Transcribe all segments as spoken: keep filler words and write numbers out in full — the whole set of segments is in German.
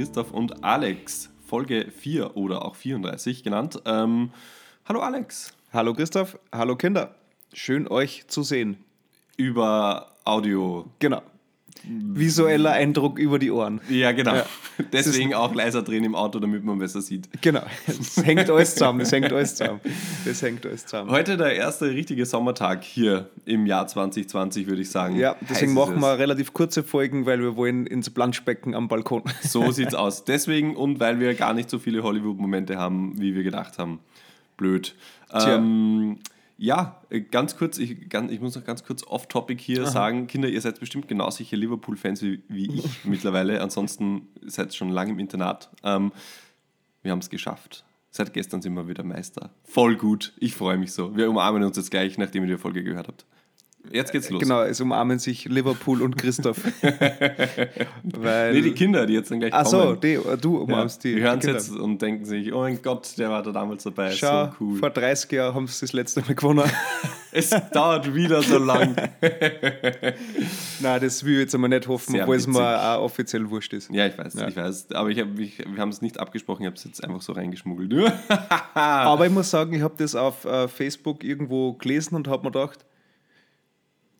Christoph und Alex, Folge vier oder auch vierunddreißig genannt. Ähm, hallo Alex. Hallo Christoph, hallo Kinder. Schön euch zu sehen. Über Audio. Genau. Visueller Eindruck über die Ohren. Ja, genau. Ja. Deswegen auch leiser drehen im Auto, damit man besser sieht. Genau. Es hängt alles zusammen, es hängt alles zusammen. Es hängt alles zusammen. Heute der erste richtige Sommertag hier im Jahr zwanzig zwanzig, würde ich sagen. Ja, deswegen machen wir relativ kurze Folgen, weil wir wollen ins Planschbecken am Balkon. So sieht's aus. Deswegen und weil wir gar nicht so viele Hollywood-Momente haben, wie wir gedacht haben. Blöd. Tja. Ähm, Ja, ganz kurz, ich, ganz, ich muss noch ganz kurz off-topic hier Aha. sagen, Kinder, ihr seid bestimmt genau solche Liverpool-Fans wie, wie ich mittlerweile, ansonsten seid schon lange im Internat. Ähm, wir haben es geschafft. Seit gestern sind wir wieder Meister. Voll gut, ich freue mich so. Wir umarmen uns jetzt gleich, nachdem ihr die Folge gehört habt. Jetzt geht's los. Genau, es umarmen sich Liverpool und Christoph. Weil nee, die Kinder, die jetzt dann gleich Ach kommen. Achso, du umarmst ja, die. Die hören es jetzt und denken sich, oh mein Gott, der war da damals dabei. Schau, so cool. Vor dreißig Jahren haben sie das letzte Mal gewonnen. Es dauert wieder so lang. Nein, das will ich jetzt einmal nicht hoffen, obwohl es mir auch offiziell wurscht ist. Ja, ich weiß, ja. ich weiß. Aber ich hab, ich, wir haben es nicht abgesprochen, ich habe es jetzt einfach so reingeschmuggelt. Aber ich muss sagen, ich habe das auf äh, Facebook irgendwo gelesen und habe mir gedacht,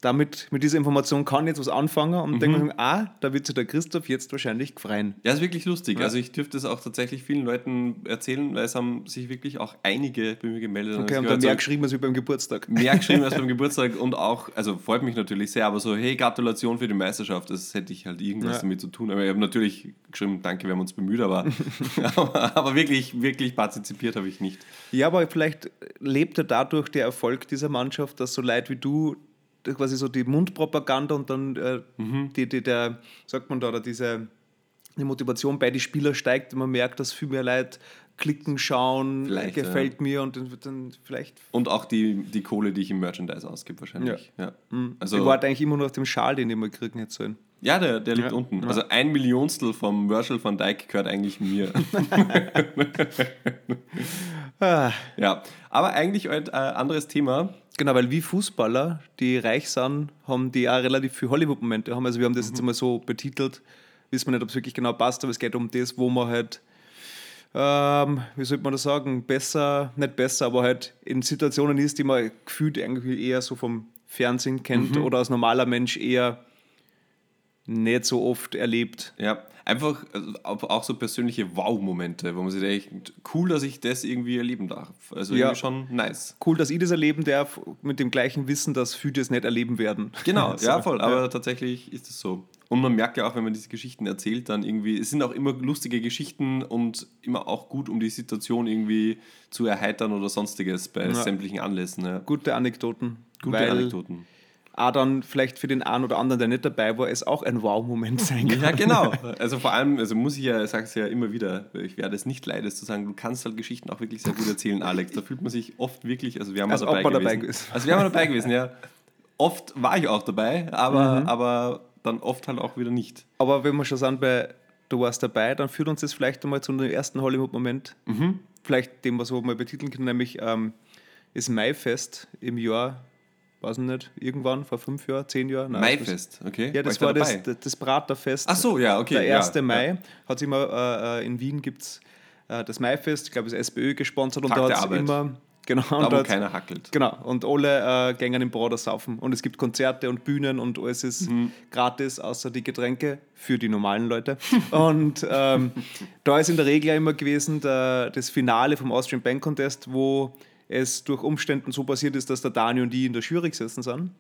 damit, mit dieser Information kann ich jetzt was anfangen und mhm. denke mir, ah, da wird sich der Christoph jetzt wahrscheinlich freuen. Ja, ist wirklich lustig. Ja. Also ich dürfte es auch tatsächlich vielen Leuten erzählen, weil es haben sich wirklich auch einige bei mir gemeldet. Okay, und dann mehr so, geschrieben als wie beim Geburtstag. Mehr geschrieben als beim Geburtstag und auch, also freut mich natürlich sehr, aber so, hey, Gratulation für die Meisterschaft, das hätte ich halt irgendwas ja. damit zu tun. Aber ich habe natürlich geschrieben, danke, wir haben uns bemüht, aber, aber, aber wirklich, wirklich partizipiert habe ich nicht. Ja, aber vielleicht lebt ja dadurch der Erfolg dieser Mannschaft, dass so Leute wie du quasi so die Mundpropaganda und dann äh, mhm. die, die, der, sagt man da, oder diese die Motivation bei den Spielern steigt und man merkt, dass viel mehr Leute klicken, schauen, vielleicht, gefällt ja. mir und dann, dann vielleicht... Und auch die, die Kohle, die ich im Merchandise ausgebe wahrscheinlich. Ja. Ja. Mhm. Also, ich warte eigentlich immer nur auf dem Schal, den ich mal kriegen hätte sollen. Ja, der, der liegt ja. unten. Ja. Also ein Millionstel vom Virgil van Dijk gehört eigentlich mir. ah. Ja, aber eigentlich ein äh, anderes Thema. Genau, weil wie Fußballer, die reich sind, haben die auch relativ viele Hollywood-Momente. Also wir haben das mhm. jetzt einmal so betitelt, wissen wir nicht, ob es wirklich genau passt, aber es geht um das, wo man halt, ähm, wie sollte man das sagen, besser, nicht besser, aber halt in Situationen ist, die man gefühlt eigentlich eher so vom Fernsehen kennt mhm. oder als normaler Mensch eher nicht so oft erlebt. Ja, einfach auch so persönliche Wow-Momente, wo man sich denkt, cool, dass ich das irgendwie erleben darf. Also ja, irgendwie schon nice. Cool, dass ich das erleben darf, mit dem gleichen Wissen, dass viele das nicht erleben werden. Genau, so. Ja voll, aber ja. tatsächlich ist es so. Und man merkt ja auch, wenn man diese Geschichten erzählt, dann irgendwie, es sind auch immer lustige Geschichten und immer auch gut, um die Situation irgendwie zu erheitern oder sonstiges bei ja. sämtlichen Anlässen. Ja. Gute Anekdoten. Gute Anekdoten. Auch dann vielleicht für den einen oder anderen, der nicht dabei war, es auch ein Wow-Moment sein kann. Ja, genau. Also vor allem, also muss ich ja, ich sage es ja immer wieder, ich werde es nicht leid, es zu sagen, du kannst halt Geschichten auch wirklich sehr gut erzählen, Alex. Da fühlt man sich oft wirklich, also wir haben also dabei, gewesen. dabei gewesen. Also wir haben dabei gewesen, ja. Oft war ich auch dabei, aber, mhm. aber dann oft halt auch wieder nicht. Aber wenn wir schon sind bei, du warst dabei, dann führt uns das vielleicht einmal zu dem ersten Hollywood-Moment. Mhm. Vielleicht den, was wir mal betiteln können, nämlich ähm, das Maifest im Jahr weiß ich nicht, irgendwann, vor fünf Jahren, zehn Jahren. Nein, Maifest, okay. Ja, das war, war da das, das Praterfest. Ach so, ja, okay. Der erste ja, Mai ja. hat es immer, äh, in Wien gibt es äh, das Maifest, ich glaube, es ist SPÖ gesponsert. Tag und da hat es immer... Genau, da, und wo keiner hackelt. Genau, und alle äh, gängen im Broder saufen. Und es gibt Konzerte und Bühnen und alles ist mhm. gratis, außer die Getränke für die normalen Leute. Und ähm, da ist in der Regel immer gewesen der, das Finale vom Austrian Bank Contest, wo... es durch Umständen so passiert ist, dass der Dani und die in der Jury gesessen sind.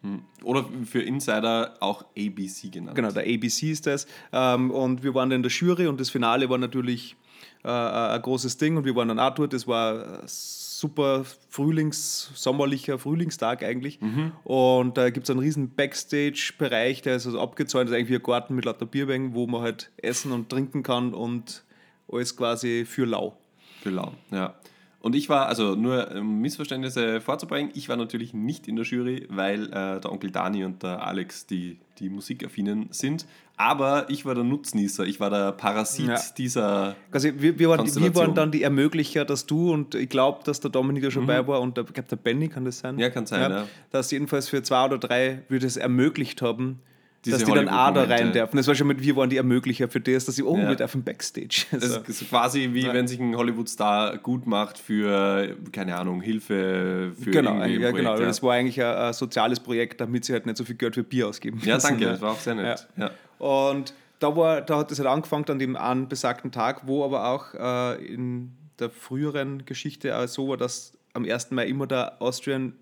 Oder für Insider auch A B C genannt. Genau, der A B C ist das. Und wir waren dann in der Jury und das Finale war natürlich ein großes Ding und wir waren dann auch dort. Das war ein super Frühlings-, sommerlicher Frühlingstag eigentlich. Mhm. Und da gibt es einen riesen Backstage-Bereich, der ist also abgezäunt, das ist eigentlich ein Garten mit lauter Bierbänken, wo man halt essen und trinken kann und alles quasi für lau. Für lau, ja. Und ich war, also nur um Missverständnisse vorzubringen, ich war natürlich nicht in der Jury, weil äh, der Onkel Dani und der Alex die, die musikaffinen sind. Aber ich war der Nutznießer, ich war der Parasit ja. dieser also wir, wir, waren, wir waren dann die Ermöglicher, dass du und ich glaube, dass der Dominik da schon mhm. bei war und der, ich glaube, der Benni, kann das sein? Ja, kann sein, ja. ja. Dass jedenfalls für zwei oder drei wir das ermöglicht haben, Diese dass die dann A da rein dürfen. Das war schon mit, wir waren die Ermöglicher für das, dass sie oben ja. mit auf dem Backstage. Also. Das ist quasi wie, ja. wenn sich ein Hollywood-Star gut macht für, keine Ahnung, Hilfe für genau, irgendwie ein ja, Projekt. Genau, ja. Das war eigentlich ein, ein soziales Projekt, damit sie halt nicht so viel Geld für Bier ausgeben. Ja, danke, das war auch sehr nett. Ja. Ja. Und da, war, da hat es halt angefangen an dem an besagten Tag, wo aber auch äh, in der früheren Geschichte auch so war, dass am ersten Mai immer der Austrian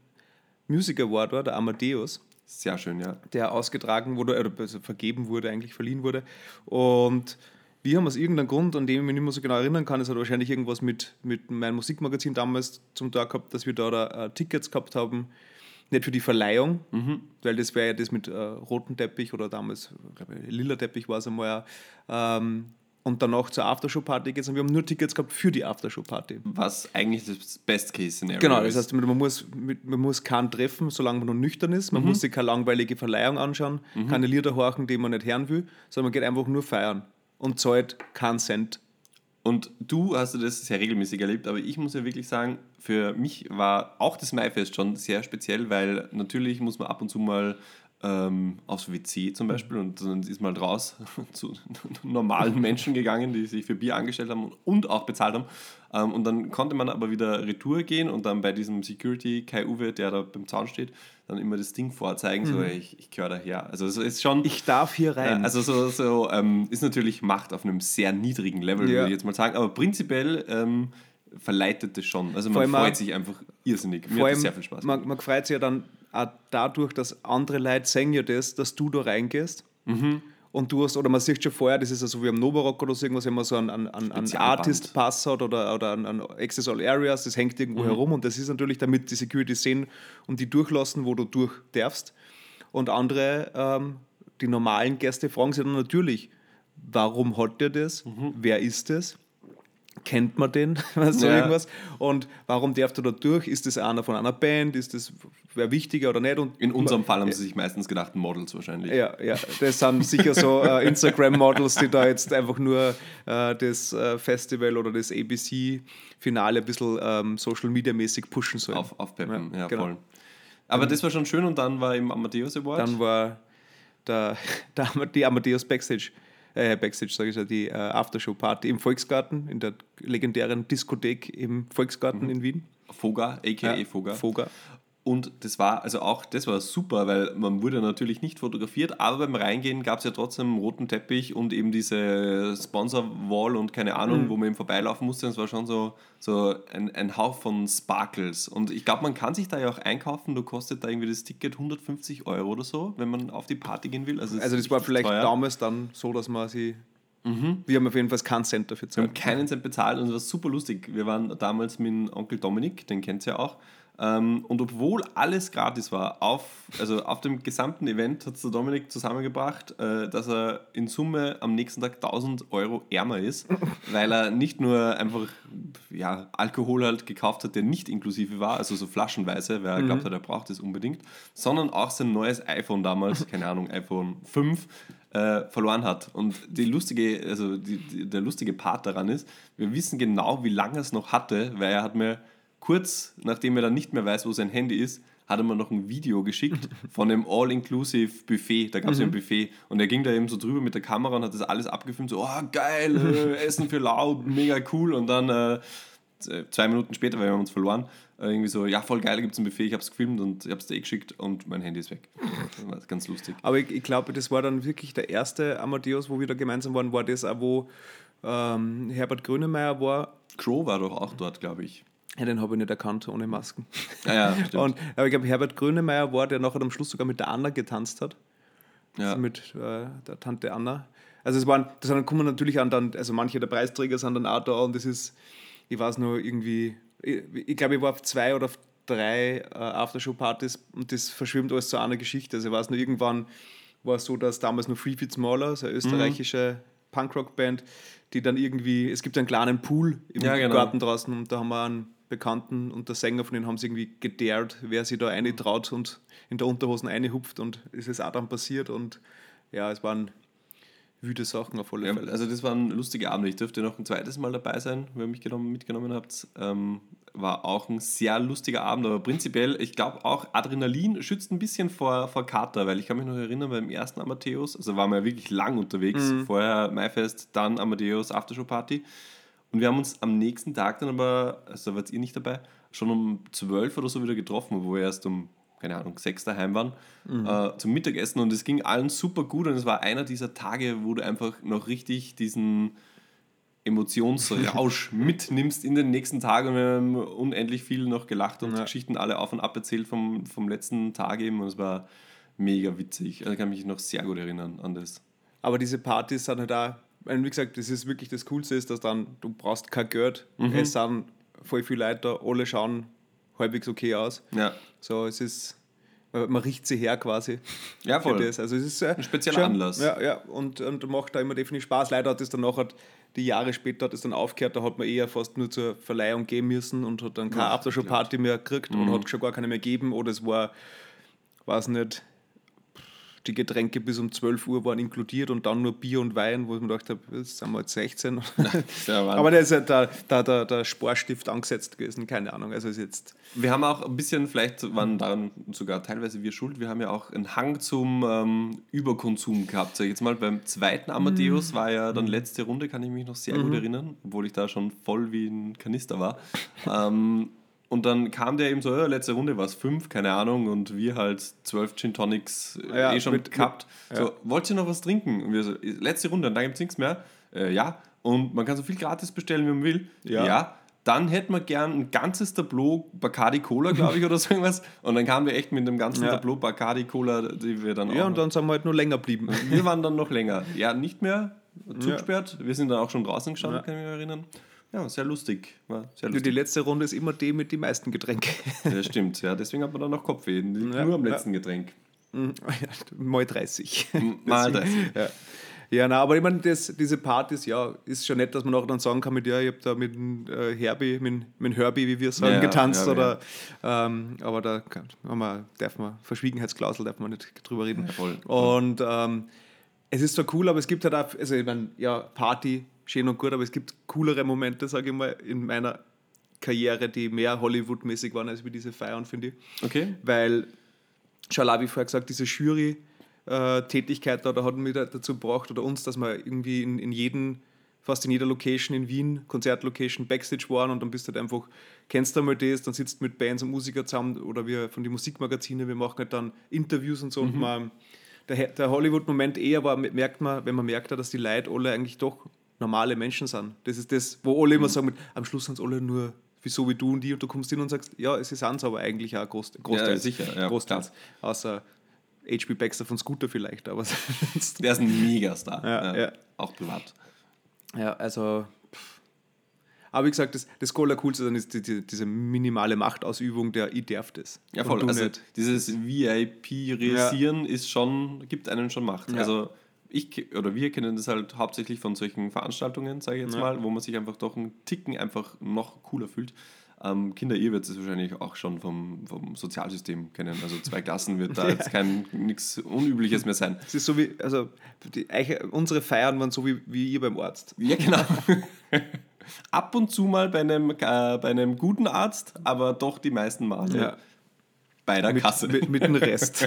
Music Award war, der Amadeus. Sehr schön, ja. Der ausgetragen wurde, oder also vergeben wurde, eigentlich verliehen wurde. Und wir haben aus irgendeinem Grund, an dem ich mich nicht mehr so genau erinnern kann, es hat wahrscheinlich irgendwas mit, mit meinem Musikmagazin damals zum Tag gehabt, dass wir da, da uh, Tickets gehabt haben, nicht für die Verleihung, mhm. weil das wäre ja das mit uh, rotem Teppich oder damals, glaube ich, lila Teppich war es einmal ja, ähm, und danach zur Aftershow-Party geht es und wir haben nur Tickets gehabt für die Aftershow-Party. Was eigentlich das Best-Case-Szenario genau, ist. Genau, das heißt, man muss, man muss keinen treffen, solange man noch nüchtern ist. Man mhm. muss sich keine langweilige Verleihung anschauen, mhm. keine Lieder horchen, die man nicht hören will, sondern man geht einfach nur feiern und zahlt keinen Cent. Und du hast ja das sehr regelmäßig erlebt, aber ich muss ja wirklich sagen, für mich war auch das Maifest schon sehr speziell, weil natürlich muss man ab und zu mal Ähm, aufs W C zum Beispiel und dann ist mal raus zu normalen Menschen gegangen, die sich für Bier angestellt haben und auch bezahlt haben. Ähm, und dann konnte man aber wieder retour gehen und dann bei diesem Security Kai-Uwe, der da beim Zaun steht, dann immer das Ding vorzeigen, mhm. so ich, ich gehöre daher. Also es ist schon... Ich darf hier rein. Äh, also so, so ähm, ist natürlich Macht auf einem sehr niedrigen Level, ja. würde ich jetzt mal sagen, aber prinzipiell... Ähm, verleitet das schon. Also man freut sich einfach irrsinnig. Mir hat das sehr viel Spaß gemacht. Man, man freut sich ja dann auch dadurch, dass andere Leute sehen ja das, dass du da reingehst. Mhm. Und du hast, oder man sieht schon vorher, das ist ja so wie am Nova Rock oder so irgendwas, wenn man so einen, einen, einen Artist-Pass hat oder, oder einen, einen Access All Areas, das hängt irgendwo mhm. herum und das ist natürlich, damit die Security sehen und die durchlassen, wo du durch darfst. Und andere, ähm, die normalen Gäste fragen sich dann natürlich, warum hat der das? Mhm. Wer ist das? Kennt man den? Weißt du, ja. irgendwas? Und warum darf der da durch? Ist das einer von einer Band? Ist das wer wichtiger oder nicht? Und in unserem man, Fall haben äh, sie sich meistens gedacht, Models wahrscheinlich. Ja, ja. Das sind sicher so äh, Instagram-Models, die da jetzt einfach nur äh, das äh, Festival oder das A B C-Finale ein bisschen ähm, Social-Media-mäßig pushen sollen. Auf, aufpeppen, ja, ja genau. voll. Aber ähm, das war schon schön und dann war im Amadeus Award. Dann war der, der, die Amadeus Backstage. Äh, Backstage, sage ich ja, die äh, Aftershow-Party im Volksgarten, in der legendären Diskothek im Volksgarten mhm. in Wien. Foga, a k a. Ja, Foga. Foga. Und das war, also auch, das war super, weil man wurde natürlich nicht fotografiert, aber beim Reingehen gab es ja trotzdem einen roten Teppich und eben diese Sponsor-Wall und keine Ahnung, mhm. wo man eben vorbeilaufen musste. Und es war schon so, so ein, ein Hauch von Sparkles. Und ich glaube, man kann sich da ja auch einkaufen. Du kostet da irgendwie das Ticket hundertfünfzig Euro oder so, wenn man auf die Party gehen will. Also, also das war vielleicht teuer. Damals dann so, dass man sie... Mhm. Wir haben auf jeden Fall keinen Cent dafür bezahlt. Wir haben keinen Cent bezahlt und das war super lustig. Wir waren damals mit Onkel Dominik, den kennt ihr ja auch, und obwohl alles gratis war, auf, also auf dem gesamten Event hat es der Dominik zusammengebracht, dass er in Summe am nächsten Tag tausend Euro ärmer ist, weil er nicht nur einfach ja, Alkohol halt gekauft hat, der nicht inklusive war, also so flaschenweise, weil er mhm. glaubt hat, er braucht das unbedingt, sondern auch sein neues iPhone damals, keine Ahnung, iPhone fünf, Äh, verloren hat. Und die lustige, also die, die, der lustige Part daran ist, wir wissen genau, wie lange es noch hatte, weil er hat mir kurz, nachdem er dann nicht mehr weiß, wo sein Handy ist, hat er mir noch ein Video geschickt von einem All-Inclusive-Buffet. Da gab es mhm. ja ein Buffet und er ging da eben so drüber mit der Kamera und hat das alles abgefilmt, so, oh geil, äh, Essen für laut, mega cool und dann äh, zwei Minuten später, weil wir haben uns verloren, irgendwie so, ja, voll geil, gibt es ein Buffet, ich habe es gefilmt und ich habe es dir eh geschickt und mein Handy ist weg. Das war ganz lustig. Aber ich, ich glaube, das war dann wirklich der erste Amadeus, wo wir da gemeinsam waren, war das auch, wo ähm, Herbert Grönemeyer war. Crow war doch auch dort, glaube ich. Ja, den habe ich nicht erkannt, ohne Masken. Ah, ja, stimmt. Und, aber ich glaube, Herbert Grönemeyer war, der nachher am Schluss sogar mit der Anna getanzt hat. Ja. Also mit äh, der Tante Anna. Also es waren, das dann kommen natürlich an, dann, also manche der Preisträger sind dann auch da und das ist, ich weiß nur irgendwie... Ich, ich glaube, ich war auf zwei oder auf drei äh, Aftershow-Partys und das verschwimmt alles zu einer Geschichte. Also ich weiß nur, irgendwann war es so, dass damals noch Free Feet Smaller, so eine österreichische mhm. Punkrock-Band, die dann irgendwie, es gibt einen kleinen Pool im ja, genau. Garten draußen und da haben wir einen Bekannten und der Sänger von denen haben sie irgendwie gedared, wer sich da eine traut und in der Unterhosen eine hupft und es ist auch dann passiert und ja, es waren wüde Sachen auf alle ja, Fälle. Also das waren lustige Abende. Ich durfte noch ein zweites Mal dabei sein, wenn ihr mich genommen, mitgenommen habt. Ähm, war auch ein sehr lustiger Abend, aber prinzipiell, ich glaube auch Adrenalin schützt ein bisschen vor, vor Kater, weil ich kann mich noch erinnern, beim ersten Amadeus, also waren wir ja wirklich lang unterwegs, mhm. vorher Maifest, dann Amadeus, Aftershow-Party. Und wir haben uns am nächsten Tag dann aber, also wart ihr nicht dabei, schon um zwölf oder so wieder getroffen, wo wir erst um, keine Ahnung, sechs daheim waren, mhm. äh, zum Mittagessen, und es ging allen super gut, und es war einer dieser Tage, wo du einfach noch richtig diesen Emotionsrausch mitnimmst in den nächsten Tagen, und wir haben unendlich viel noch gelacht und ja. die Geschichten alle auf und ab erzählt vom, vom letzten Tag eben, und es war mega witzig, also kann mich noch sehr gut erinnern an das. Aber diese Partys sind halt auch, wie gesagt, das ist wirklich das Coolste ist, dass dann, du brauchst kein Geld, mhm. es sind voll viele Leute da, alle schauen halbwegs okay aus. Ja. So, es ist, man riecht sie her quasi. Ja, voll. Das. Also es ist ein spezieller schön. Anlass. Ja, ja. Und, und macht da immer definitiv Spaß. Leider hat es dann nachher, die Jahre später hat es dann aufgehört, da hat man eher fast nur zur Verleihung gehen müssen und hat dann keine ja, Aftershow-Party mehr gekriegt mhm. und hat schon gar keine mehr gegeben, oder es war, weiß nicht, die Getränke bis um zwölf Uhr waren inkludiert und dann nur Bier und Wein, wo ich mir gedacht habe, jetzt sind wir jetzt sechzehn. Ja, aber da ist ja der, der, der, der Sportstift angesetzt gewesen, keine Ahnung. Also ist jetzt wir haben auch ein bisschen, vielleicht waren daran sogar teilweise wir schuld, wir haben ja auch einen Hang zum ähm, Überkonsum gehabt. So, jetzt mal beim zweiten Amadeus mhm. war ja dann letzte Runde, kann ich mich noch sehr mhm. gut erinnern, obwohl ich da schon voll wie ein Kanister war. ähm, Und dann kam der eben so, ja, letzte Runde war es fünf, keine Ahnung, und wir halt zwölf Gin Tonics äh, ja, eh schon mit, gehabt. Mit, ja. So, wollt ihr noch was trinken? Und wir so, letzte Runde, dann gibt es nichts mehr. Äh, ja, und man kann so viel gratis bestellen, wie man will. Ja. ja. Dann hätten wir gern ein ganzes Tableau Bacardi Cola, glaube ich, oder so irgendwas. Und dann kamen wir echt mit dem ganzen ja. Tableau Bacardi Cola, die wir dann ja, auch... Ja, und dann sind wir halt nur länger geblieben. Wir waren dann noch länger. Ja, nicht mehr zugesperrt. Ja. Wir sind dann auch schon draußen gestanden, ja. kann ich mich erinnern. Ja, sehr lustig. War sehr lustig. Die letzte Runde ist immer die mit den meisten Getränken. Ja, stimmt. Ja, deswegen hat man dann noch Kopfweh. Nur ja, am letzten ja. Getränk. Mal dreißig. Mal dreißig. Ja, ja na, aber ich meine, das, diese Partys, ja, ist schon nett, dass man auch dann sagen kann, mit, ja, ich habe da mit äh, Herbie, mit, mit Herbie, wie wir sagen, ja, getanzt. Ja, oder, ja. Ähm, aber da kann, man, darf man, Verschwiegenheitsklausel darf man nicht drüber reden. Ja, voll. Und ähm, es ist zwar cool, aber es gibt halt auch, also ich meine, ja, Party, schön und gut, aber es gibt coolere Momente, sage ich mal, in meiner Karriere, die mehr Hollywood-mäßig waren, als wie diese Feiern, finde ich. Okay. Weil, schon auch, wie vorher gesagt, diese Jury-Tätigkeit da, da hat mich dazu gebracht, oder uns, dass wir irgendwie in, in jeden, fast in jeder Location in Wien, Konzertlocation, Backstage waren, und dann bist du halt einfach, kennst du einmal das, dann sitzt mit Bands und Musikern zusammen, oder wir von den Musikmagazinen, wir machen halt dann Interviews und so, mhm. und man, der, der Hollywood-Moment eher war, merkt man, wenn man merkt, dass die Leute alle eigentlich doch normale Menschen sind. Das ist das, wo alle immer mhm. sagen, mit, am Schluss sind es alle nur so wie du und die, und du kommst hin und sagst, ja, sie sind es aber eigentlich auch groß, großteils. Ja, sicher. Ja, großteils. Klar. Außer H P Baxter von Scooter vielleicht. Aber der ist ein Megastar. Ja, ja. Ja. Auch privat. Ja, also... Pff. Aber wie gesagt, das, das Coolste dann ist die, die, diese minimale Machtausübung der ich darf das. Ja, voll. Also nicht. Dieses V I P-Realisieren ja. ist schon, gibt einen schon Macht. Ja. Also... Ich oder wir kennen das halt hauptsächlich von solchen Veranstaltungen, sage ich jetzt ja. mal, wo man sich einfach doch einen Ticken einfach noch cooler fühlt. Ähm, Kinder, ihr werdet es wahrscheinlich auch schon vom, vom Sozialsystem kennen. Also zwei Klassen wird da jetzt kein nichts Unübliches mehr sein. Es ist so wie, also die, unsere Feiern waren so wie, wie ihr beim Arzt. Ja, genau. Ab und zu mal bei einem, äh, bei einem guten Arzt, aber doch die meisten Male ja. bei der mit, Kasse. Mit, mit dem Rest.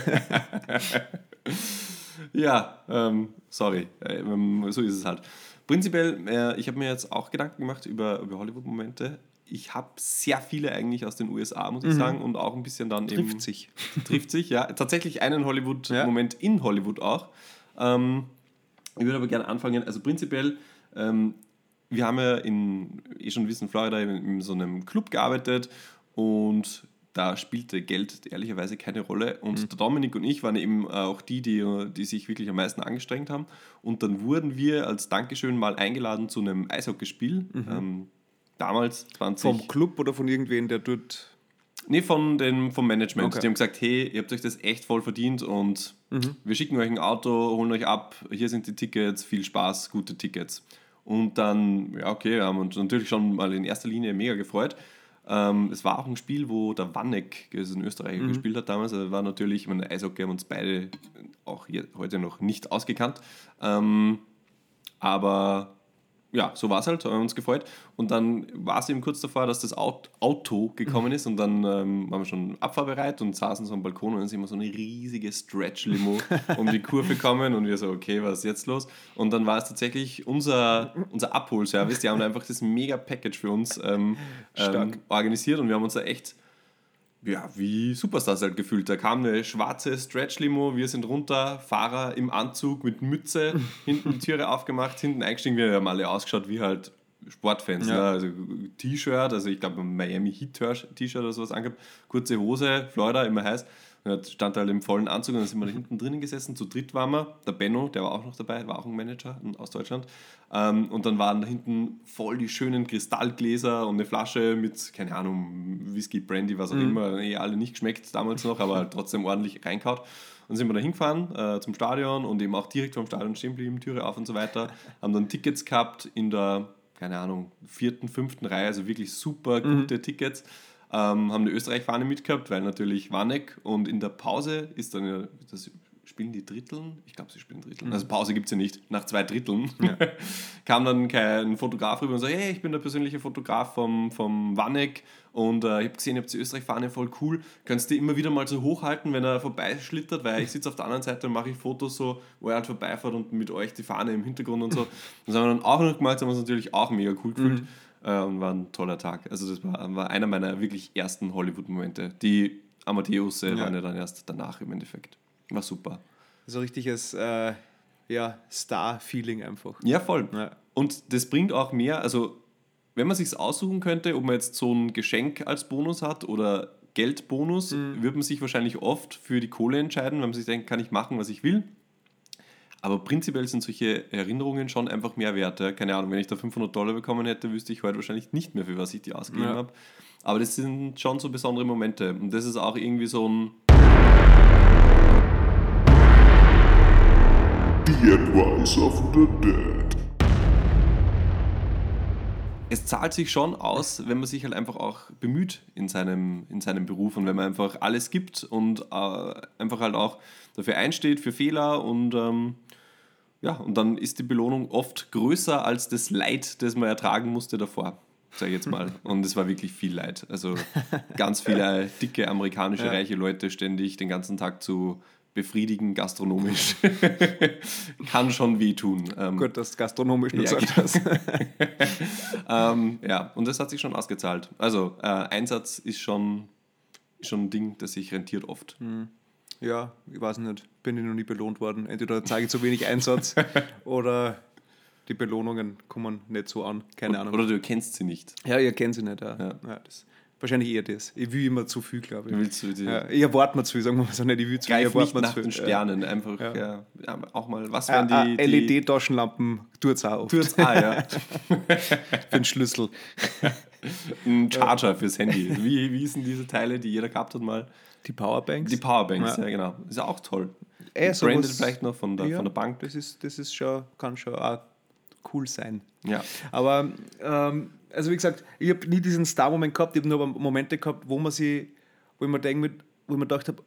Ja, ähm, sorry, ähm, so ist es halt. Prinzipiell, äh, ich habe mir jetzt auch Gedanken gemacht über, über Hollywood-Momente. Ich habe sehr viele eigentlich aus den U S A, muss ich mhm. sagen, und auch ein bisschen dann trifft eben... Trifft sich. Trifft sich, ja. Tatsächlich einen Hollywood-Moment ja. in Hollywood auch. Ähm, ich würde aber gerne anfangen, also prinzipiell, ähm, wir haben ja in, eh schon wissen, Florida in, in so einem Club gearbeitet, und... Da spielte Geld ehrlicherweise keine Rolle. Und mhm. Dominik und ich waren eben auch die, die, die sich wirklich am meisten angestrengt haben. Und dann wurden wir als Dankeschön mal eingeladen zu einem Eishockeyspiel. Mhm. Ähm, damals zwanzig... Vom Club oder von irgendwen, der dort... Nee, von den, vom Management. Okay. Die haben gesagt, hey, ihr habt euch das echt voll verdient, und mhm. wir schicken euch ein Auto, holen euch ab, hier sind die Tickets, viel Spaß, gute Tickets. Und dann, ja okay, wir haben uns natürlich schon mal in erster Linie mega gefreut. Ähm, es war auch ein Spiel, wo der Vanek, das ist ein Österreicher, mhm. gespielt hat damals. Also war natürlich, ich meine, Eishockey haben uns beide auch hier, heute noch nicht ausgekannt. Ähm, Aber ja, so war es halt, haben wir uns gefreut. Und dann war es eben kurz davor, dass das Auto gekommen ist und dann ähm, waren wir schon abfahrbereit und saßen so am Balkon und dann sind wir so eine riesige Stretch-Limo um die Kurve kommen und wir so, okay, was ist jetzt los? Und dann war es tatsächlich unser, unser Abholservice, die haben einfach das Mega-Package für uns ähm, ähm, organisiert und wir haben uns da echt... ja, wie Superstars halt gefühlt. Da kam eine schwarze Stretch-Limo, wir sind runter, Fahrer im Anzug mit Mütze, hinten die Türe aufgemacht, hinten eingestiegen, wir haben alle ausgeschaut wie halt Sportfans, ja. Ne? Also T-Shirt, also ich glaube Miami Heat-T-Shirt oder sowas angehabt, kurze Hose, Florida, immer heiß. Und dann stand halt im vollen Anzug und dann sind wir da hinten drinnen gesessen, zu dritt waren wir, der Benno, der war auch noch dabei, war auch ein Manager aus Deutschland und dann waren da hinten voll die schönen Kristallgläser und eine Flasche mit, keine Ahnung, Whisky, Brandy, was auch mhm. immer, eh alle nicht geschmeckt damals noch, aber trotzdem ordentlich reinkaut und dann sind wir da hingefahren äh, zum Stadion und eben auch direkt vom Stadion stehen blieben, Türe auf und so weiter, haben dann Tickets gehabt in der, keine Ahnung, vierten, fünften Reihe, also wirklich super gute mhm. Tickets. Ähm, haben eine Österreich-Fahne mitgehabt, weil natürlich Warneck und in der Pause ist dann ja, das spielen die Dritteln? Ich glaube, sie spielen Dritteln. Mhm. Also Pause gibt es ja nicht, nach zwei Dritteln ja. kam dann kein Fotograf rüber und sagt, hey, ich bin der persönliche Fotograf vom, vom Warneck und äh, ich habe gesehen, ihr habt die Österreich-Fahne voll cool, kannst du die immer wieder mal so hochhalten, wenn er vorbeischlittert, weil ich sitze auf der anderen Seite und mache ich Fotos so, wo er halt vorbeifährt und mit euch die Fahne im Hintergrund und so. Das haben wir dann auch noch gemacht, das haben wir uns natürlich auch mega cool gefühlt. Mhm. Und war ein toller Tag. Also das war, war einer meiner wirklich ersten Hollywood-Momente. Die Amadeus ja. waren ja dann erst danach im Endeffekt. War super. So richtiges äh, ja, Star-Feeling einfach. Ja, voll. Ja. Und das bringt auch mehr, also wenn man sich's aussuchen könnte, ob man jetzt so ein Geschenk als Bonus hat oder Geldbonus, mhm. würde man sich wahrscheinlich oft für die Kohle entscheiden, weil man sich denkt, kann ich machen, was ich will. Aber prinzipiell sind solche Erinnerungen schon einfach mehr wert. Ja? Keine Ahnung, wenn ich da fünfhundert Dollar bekommen hätte, wüsste ich heute wahrscheinlich nicht mehr, für was ich die ausgegeben ja. habe. Aber das sind schon so besondere Momente. Und das ist auch irgendwie so ein... The Advice of the Dead. Es zahlt sich schon aus, wenn man sich halt einfach auch bemüht in seinem, in seinem Beruf und wenn man einfach alles gibt und äh, einfach halt auch dafür einsteht, für Fehler und... Ähm ja, und dann ist die Belohnung oft größer als das Leid, das man ertragen musste davor, sage ich jetzt mal. Und es war wirklich viel Leid. Also ganz viele dicke amerikanische ja. reiche Leute ständig den ganzen Tag zu befriedigen, gastronomisch, kann schon wehtun. Ähm, Gut, dass gastronomisch nur ja, sagt das. ähm, ja, und das hat sich schon ausgezahlt. Also äh, Einsatz ist schon, ist schon ein Ding, das sich rentiert oft. Mhm. Ja, ich weiß nicht, bin ich noch nie belohnt worden. Entweder zeige ich zu wenig Einsatz oder die Belohnungen kommen nicht so an, keine Ahnung. Oder du kennst sie nicht. Ja, ihr kennt sie nicht, ja. Ja. Ja, das, wahrscheinlich eher das. Ich will immer zu viel, glaube ich. Willst du die? Ja, ich erwarte mir zu viel, sagen wir mal so nicht. Ich will zu viel, ich erwarte mir zu viel. Greif nicht nach den Sternen, einfach ja. Ja, ja, auch mal, was wären die... die L E D-Taschenlampen, tut's auch oft. Tut's auch, ja. Für den Schlüssel. Ein Charger fürs Handy. Wie, wie sind diese Teile, die jeder gehabt hat mal? Die Powerbanks? Die Powerbanks, ja, ja genau. Ist ja auch toll. Äh, so Branded vielleicht noch von der, ja, von der Bank. Das ist, das ist schon, kann schon auch cool sein. Ja. Aber, ähm, also wie gesagt, ich habe nie diesen Star-Moment gehabt, ich habe nur Momente gehabt, wo man sich, wo ich mir denke, wo ich mir gedacht habe,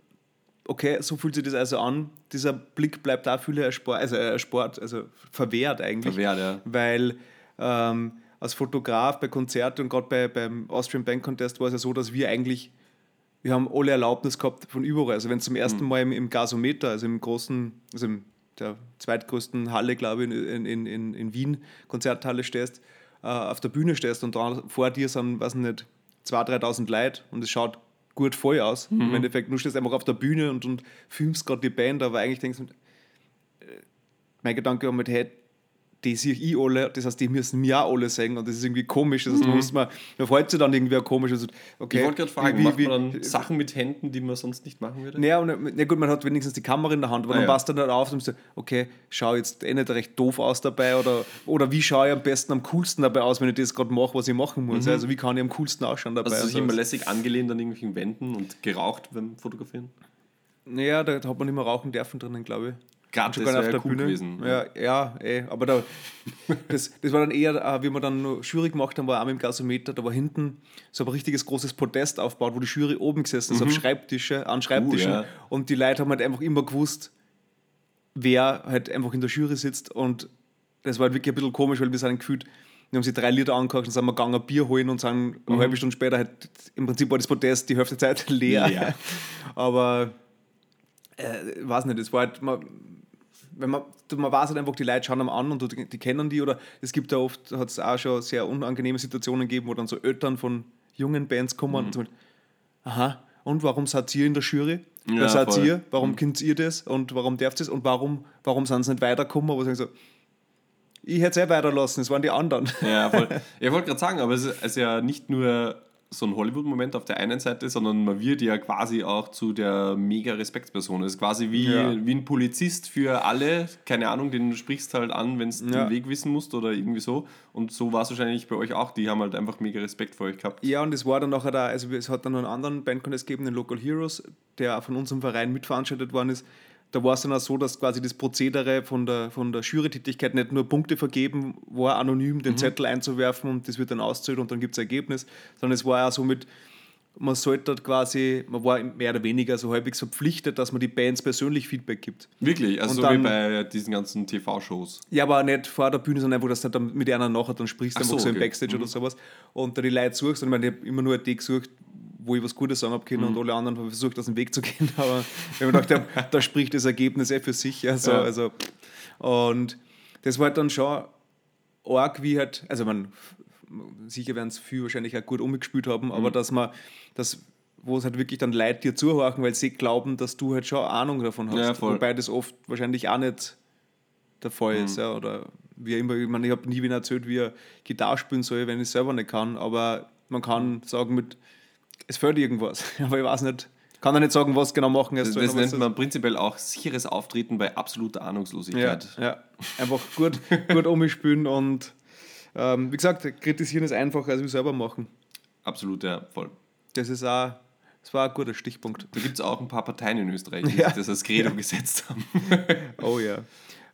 okay, so fühlt sich das also an. Dieser Blick bleibt auch viele erspart, also erspart, also verwehrt eigentlich. Verwehrt, ja. Weil, ähm, als Fotograf bei Konzerten und gerade bei, beim Austrian Bank Contest war es ja so, dass wir eigentlich, wir haben alle Erlaubnis gehabt von überall. Also wenn es zum ersten Mal im, im Gasometer, also im großen, also in der zweitgrößten Halle, glaube ich, in, in, in, in Wien, Konzerthalle stehst, äh, auf der Bühne stehst und dran, vor dir sind, weiß nicht, zweitausend, dreitausend Leute und es schaut gut voll aus. Mhm. Im Endeffekt, du stehst einfach auf der Bühne und, und filmst gerade die Band, aber eigentlich denkst du, äh, mein Gedanke war mit, hey, die sehe ich alle, das heißt, die müssen mir auch alle sehen und das ist irgendwie komisch, das heißt, man, mhm. man, man freut sich dann irgendwie auch komisch. Also, okay, ich wollte gerade fragen, wie, macht wie, man dann wie, Sachen mit Händen, die man sonst nicht machen würde? Naja, und, na gut, man hat wenigstens die Kamera in der Hand, aber ah, man ja. passt dann halt auf und sagt, okay, schau jetzt eh nicht recht doof aus dabei oder, oder wie schaue ich am besten, am coolsten dabei aus, wenn ich das gerade mache, was ich machen muss, mhm. also wie kann ich am coolsten ausschauen dabei. Hast also, du dich immer lässig angelehnt an irgendwelchen Wänden und geraucht beim Fotografieren? Naja, da hat man nicht mehr rauchen dürfen drinnen, glaube ich. Gerade sogar auf der cool Bühne. Gewesen, ja, ja, ey, aber da, das, das war dann eher, wie wir dann noch Jury gemacht haben, war auch mit dem Gasometer, da war hinten so ein richtiges großes Podest aufgebaut, wo die Jury oben gesessen ist, mhm. auf Schreibtische, an Schreibtischen. Uh, ja. Und die Leute haben halt einfach immer gewusst, wer halt einfach in der Jury sitzt und das war halt wirklich ein bisschen komisch, weil wir sind gefühlt, wir haben sie drei Liter angekocht und sind wir gegangen Bier holen und sind eine mhm. halbe Stunde später halt, im Prinzip war das Protest die Hälfte der Zeit leer. Ja. Aber äh, weiß nicht, das war halt, man, wenn man, man weiß halt einfach, die Leute schauen einem an und die, die kennen die, oder es gibt da oft, hat es auch schon sehr unangenehme Situationen gegeben, wo dann so Eltern von jungen Bands kommen mhm. und sagen, aha, und warum seid ihr in der Jury? Ja, was seid voll. ihr? Warum mhm. kennt ihr das? Und warum dürft ihr es? Und warum, warum sind sie nicht weitergekommen? Aber sagen so, ich hätte es eh weiterlassen, es waren die anderen. Ja, voll. Ich wollte gerade sagen, aber es ist ja nicht nur so ein Hollywood-Moment auf der einen Seite, sondern man wird ja quasi auch zu der mega Respektsperson. Es ist quasi wie, ja. wie ein Polizist für alle, keine Ahnung, den du sprichst halt an, wenn du ja. den Weg wissen musst oder irgendwie so. Und so war es wahrscheinlich bei euch auch, die haben halt einfach mega Respekt vor euch gehabt. Ja, und es war dann nachher da, also es hat dann noch einen anderen Bandcontest gegeben, den Local Heroes, der von unserem Verein mitveranstaltet worden ist. Da war es dann auch so, dass quasi das Prozedere von der, von der Jury-Tätigkeit nicht nur Punkte vergeben war, anonym den mhm. Zettel einzuwerfen und das wird dann ausgezählt und dann gibt es ein Ergebnis, sondern es war auch so mit, man sollte quasi, man war mehr oder weniger so halbwegs verpflichtet, dass man die Bands persönlich Feedback gibt. Wirklich? Also und so dann, wie bei diesen ganzen T V-Shows? Ja, aber nicht vor der Bühne, sondern einfach, dass du dann mit einer nachher dann sprichst, einfach so, so okay. im Backstage mhm. oder sowas und da die Leute suchst und ich meine, ich habe immer nur die gesucht, wo ich was Gutes sagen habe können mhm. und alle anderen haben versucht, aus dem Weg zu gehen. Aber wenn man dachte, da spricht das Ergebnis eh für sich. Also, ja. also, und das war halt dann schon arg, wie halt, also man, sicher werden es viele wahrscheinlich auch gut umgespielt haben, mhm. aber dass man, dass, wo es halt wirklich dann Leute dir zuhören, weil sie glauben, dass du halt schon Ahnung davon hast. Ja, wobei das oft wahrscheinlich auch nicht der Fall mhm. ist. Ja, oder wie immer, ich meine, ich habe nie wen erzählt, wie er Gitarre spielen soll, wenn ich es selber nicht kann. Aber man kann sagen, mit es fehlt irgendwas, aber ich weiß nicht, kann ja nicht sagen, was genau machen. Das, das nennt man prinzipiell auch sicheres Auftreten bei absoluter Ahnungslosigkeit. Ja, ja. Einfach gut, gut umspülen und ähm, wie gesagt, kritisieren ist einfacher als wir selber machen. Absolut, ja, voll. Das ist auch, das war ein guter Stichpunkt. Da gibt es auch ein paar Parteien in Österreich, die ja. das als Credo ja. gesetzt haben. Oh ja.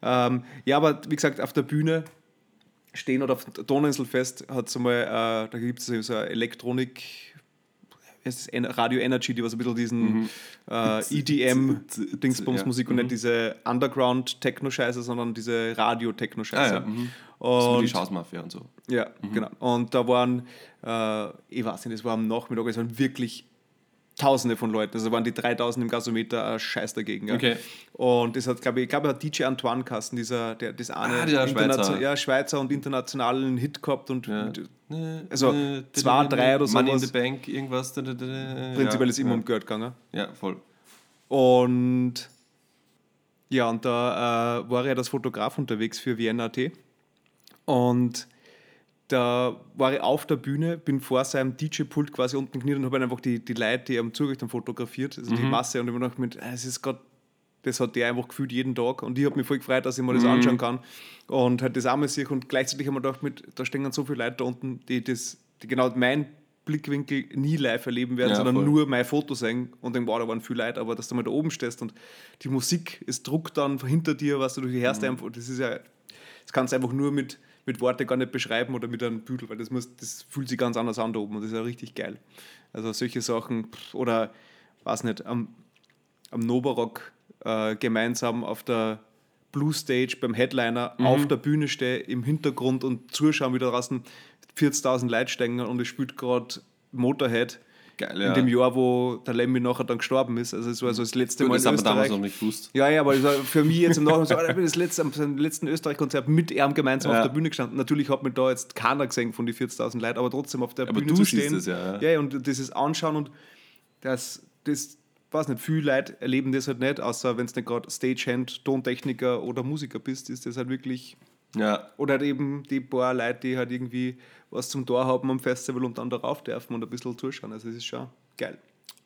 Ähm, ja, aber wie gesagt, auf der Bühne stehen oder auf der Donauinselfest hat es einmal, äh, da gibt es so eine Elektronik- ist Radio Energy, die was ein bisschen diesen mhm. äh, E D M-Dingsbums-Musik ja. und mhm. nicht diese Underground-Techno-Scheiße, sondern diese Radio-Techno-Scheiße. Ah, ja. mhm. Und die Schausmafia und so. Ja, mhm. genau. Und da waren, äh, ich weiß nicht, es war am Nachmittag, es waren wirklich Tausende von Leuten. Also waren die dreitausend im Gasometer äh, Scheiß dagegen. Ja. Okay. Und das hat, glaube ich, glaub, hat D J Antoine Kasten, dieser, der das eine ah, der Schweizer. Ja, Schweizer und internationalen Hit gehabt und ja. mit, also zwei, drei oder so. Money in the Bank, irgendwas. Prinzipiell ist immer um Geld gegangen. Ja, voll. Und ja, und da äh, war ich als Fotograf unterwegs für Vienna Punkt A T und da war ich auf der Bühne, bin vor seinem D J-Pult quasi unten kniert und habe einfach die, die Leute, die am Zugriff dann fotografiert, also mhm. die Masse, und ich habe gedacht, mit, es ist grad, das hat der einfach gefühlt jeden Tag und ich habe mich voll gefreut, dass ich mal das mhm. anschauen kann und halt das einmal sehe und gleichzeitig habe ich mir gedacht, mit, da stehen dann so viele Leute da unten, die, das, die genau meinen Blickwinkel nie live erleben werden, ja, sondern voll. nur mein Foto sehen und denken, wow, da waren viele Leute, aber dass du mal da oben stehst und die Musik, es druckt dann hinter dir, was du durch die Herste mhm. einfach, das ist ja, das kannst du einfach nur mit mit Worten gar nicht beschreiben oder mit einem Büdel, weil das, muss, das fühlt sich ganz anders an da oben und das ist ja richtig geil. Also solche Sachen oder, weiß nicht, am, am Nova Rock äh, gemeinsam auf der Blue Stage beim Headliner mhm. auf der Bühne stehe, im Hintergrund und zuschauen, wie da draußen vierzigtausend Leute stehen und es spielt gerade Motorhead. Geil, ja. In dem Jahr, wo der Lemmy nachher dann gestorben ist. Also es war so das letzte Gut, Mal das in Österreich. Das haben wir damals noch nicht gewusst. Ja, ja, aber für mich jetzt im Nachhinein so, ich bin das letzte, am letzten Österreich-Konzert mit ihm gemeinsam ja. auf der Bühne gestanden. Natürlich hat mir da jetzt keiner gesehen von den vierzigtausend Leuten, aber trotzdem auf der aber Bühne zu stehen. Das, ja, ja. ja, und dieses Anschauen und das, das, weiß nicht, viele Leute erleben das halt nicht, außer wenn es nicht gerade Stagehand, Tontechniker oder Musiker bist, ist das halt wirklich... Ja. Oder halt eben die paar Leute, die halt irgendwie was zum Tor haben am Festival und dann darauf dürfen und ein bisschen zuschauen. Also es ist schon geil.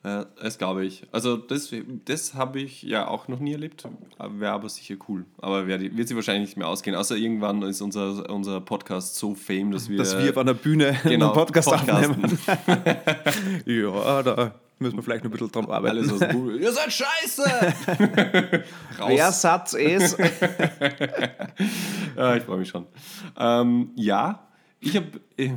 Ja, das glaube ich. Also das, das habe ich ja auch noch nie erlebt. Wäre aber sicher cool. Aber wär, wird sie wahrscheinlich nicht mehr ausgehen. Außer irgendwann ist unser, unser Podcast so fame, dass wir... Dass wir auf einer Bühne genau, einen Podcast aufnehmen. Ja, da... müssen wir vielleicht noch ein bisschen dran arbeiten. Alles aus dem Google. Ihr seid scheiße! Raus. Wer Satz ist. äh, ich freue mich schon. Ähm, ja, ich habe... Äh,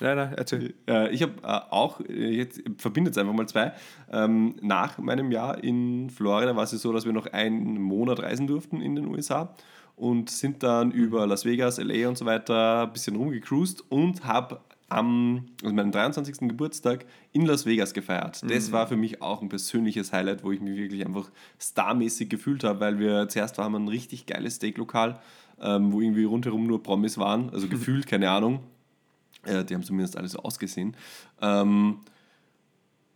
nein, nein, erzähl. Äh, ich habe äh, auch, jetzt verbindet es einfach mal zwei, ähm, nach meinem Jahr in Florida war es so, dass wir noch einen Monat reisen durften in den U S A und sind dann über Las Vegas, L A und so weiter ein bisschen rumgecruised und habe am also meinem dreiundzwanzigsten Geburtstag in Las Vegas gefeiert. Mhm. Das war für mich auch ein persönliches Highlight, wo ich mich wirklich einfach starmäßig gefühlt habe, weil wir zuerst haben ein richtig geiles Steaklokal, ähm, wo irgendwie rundherum nur Promis waren, also gefühlt, keine Ahnung. Äh, die haben zumindest alle so ausgesehen. Ähm,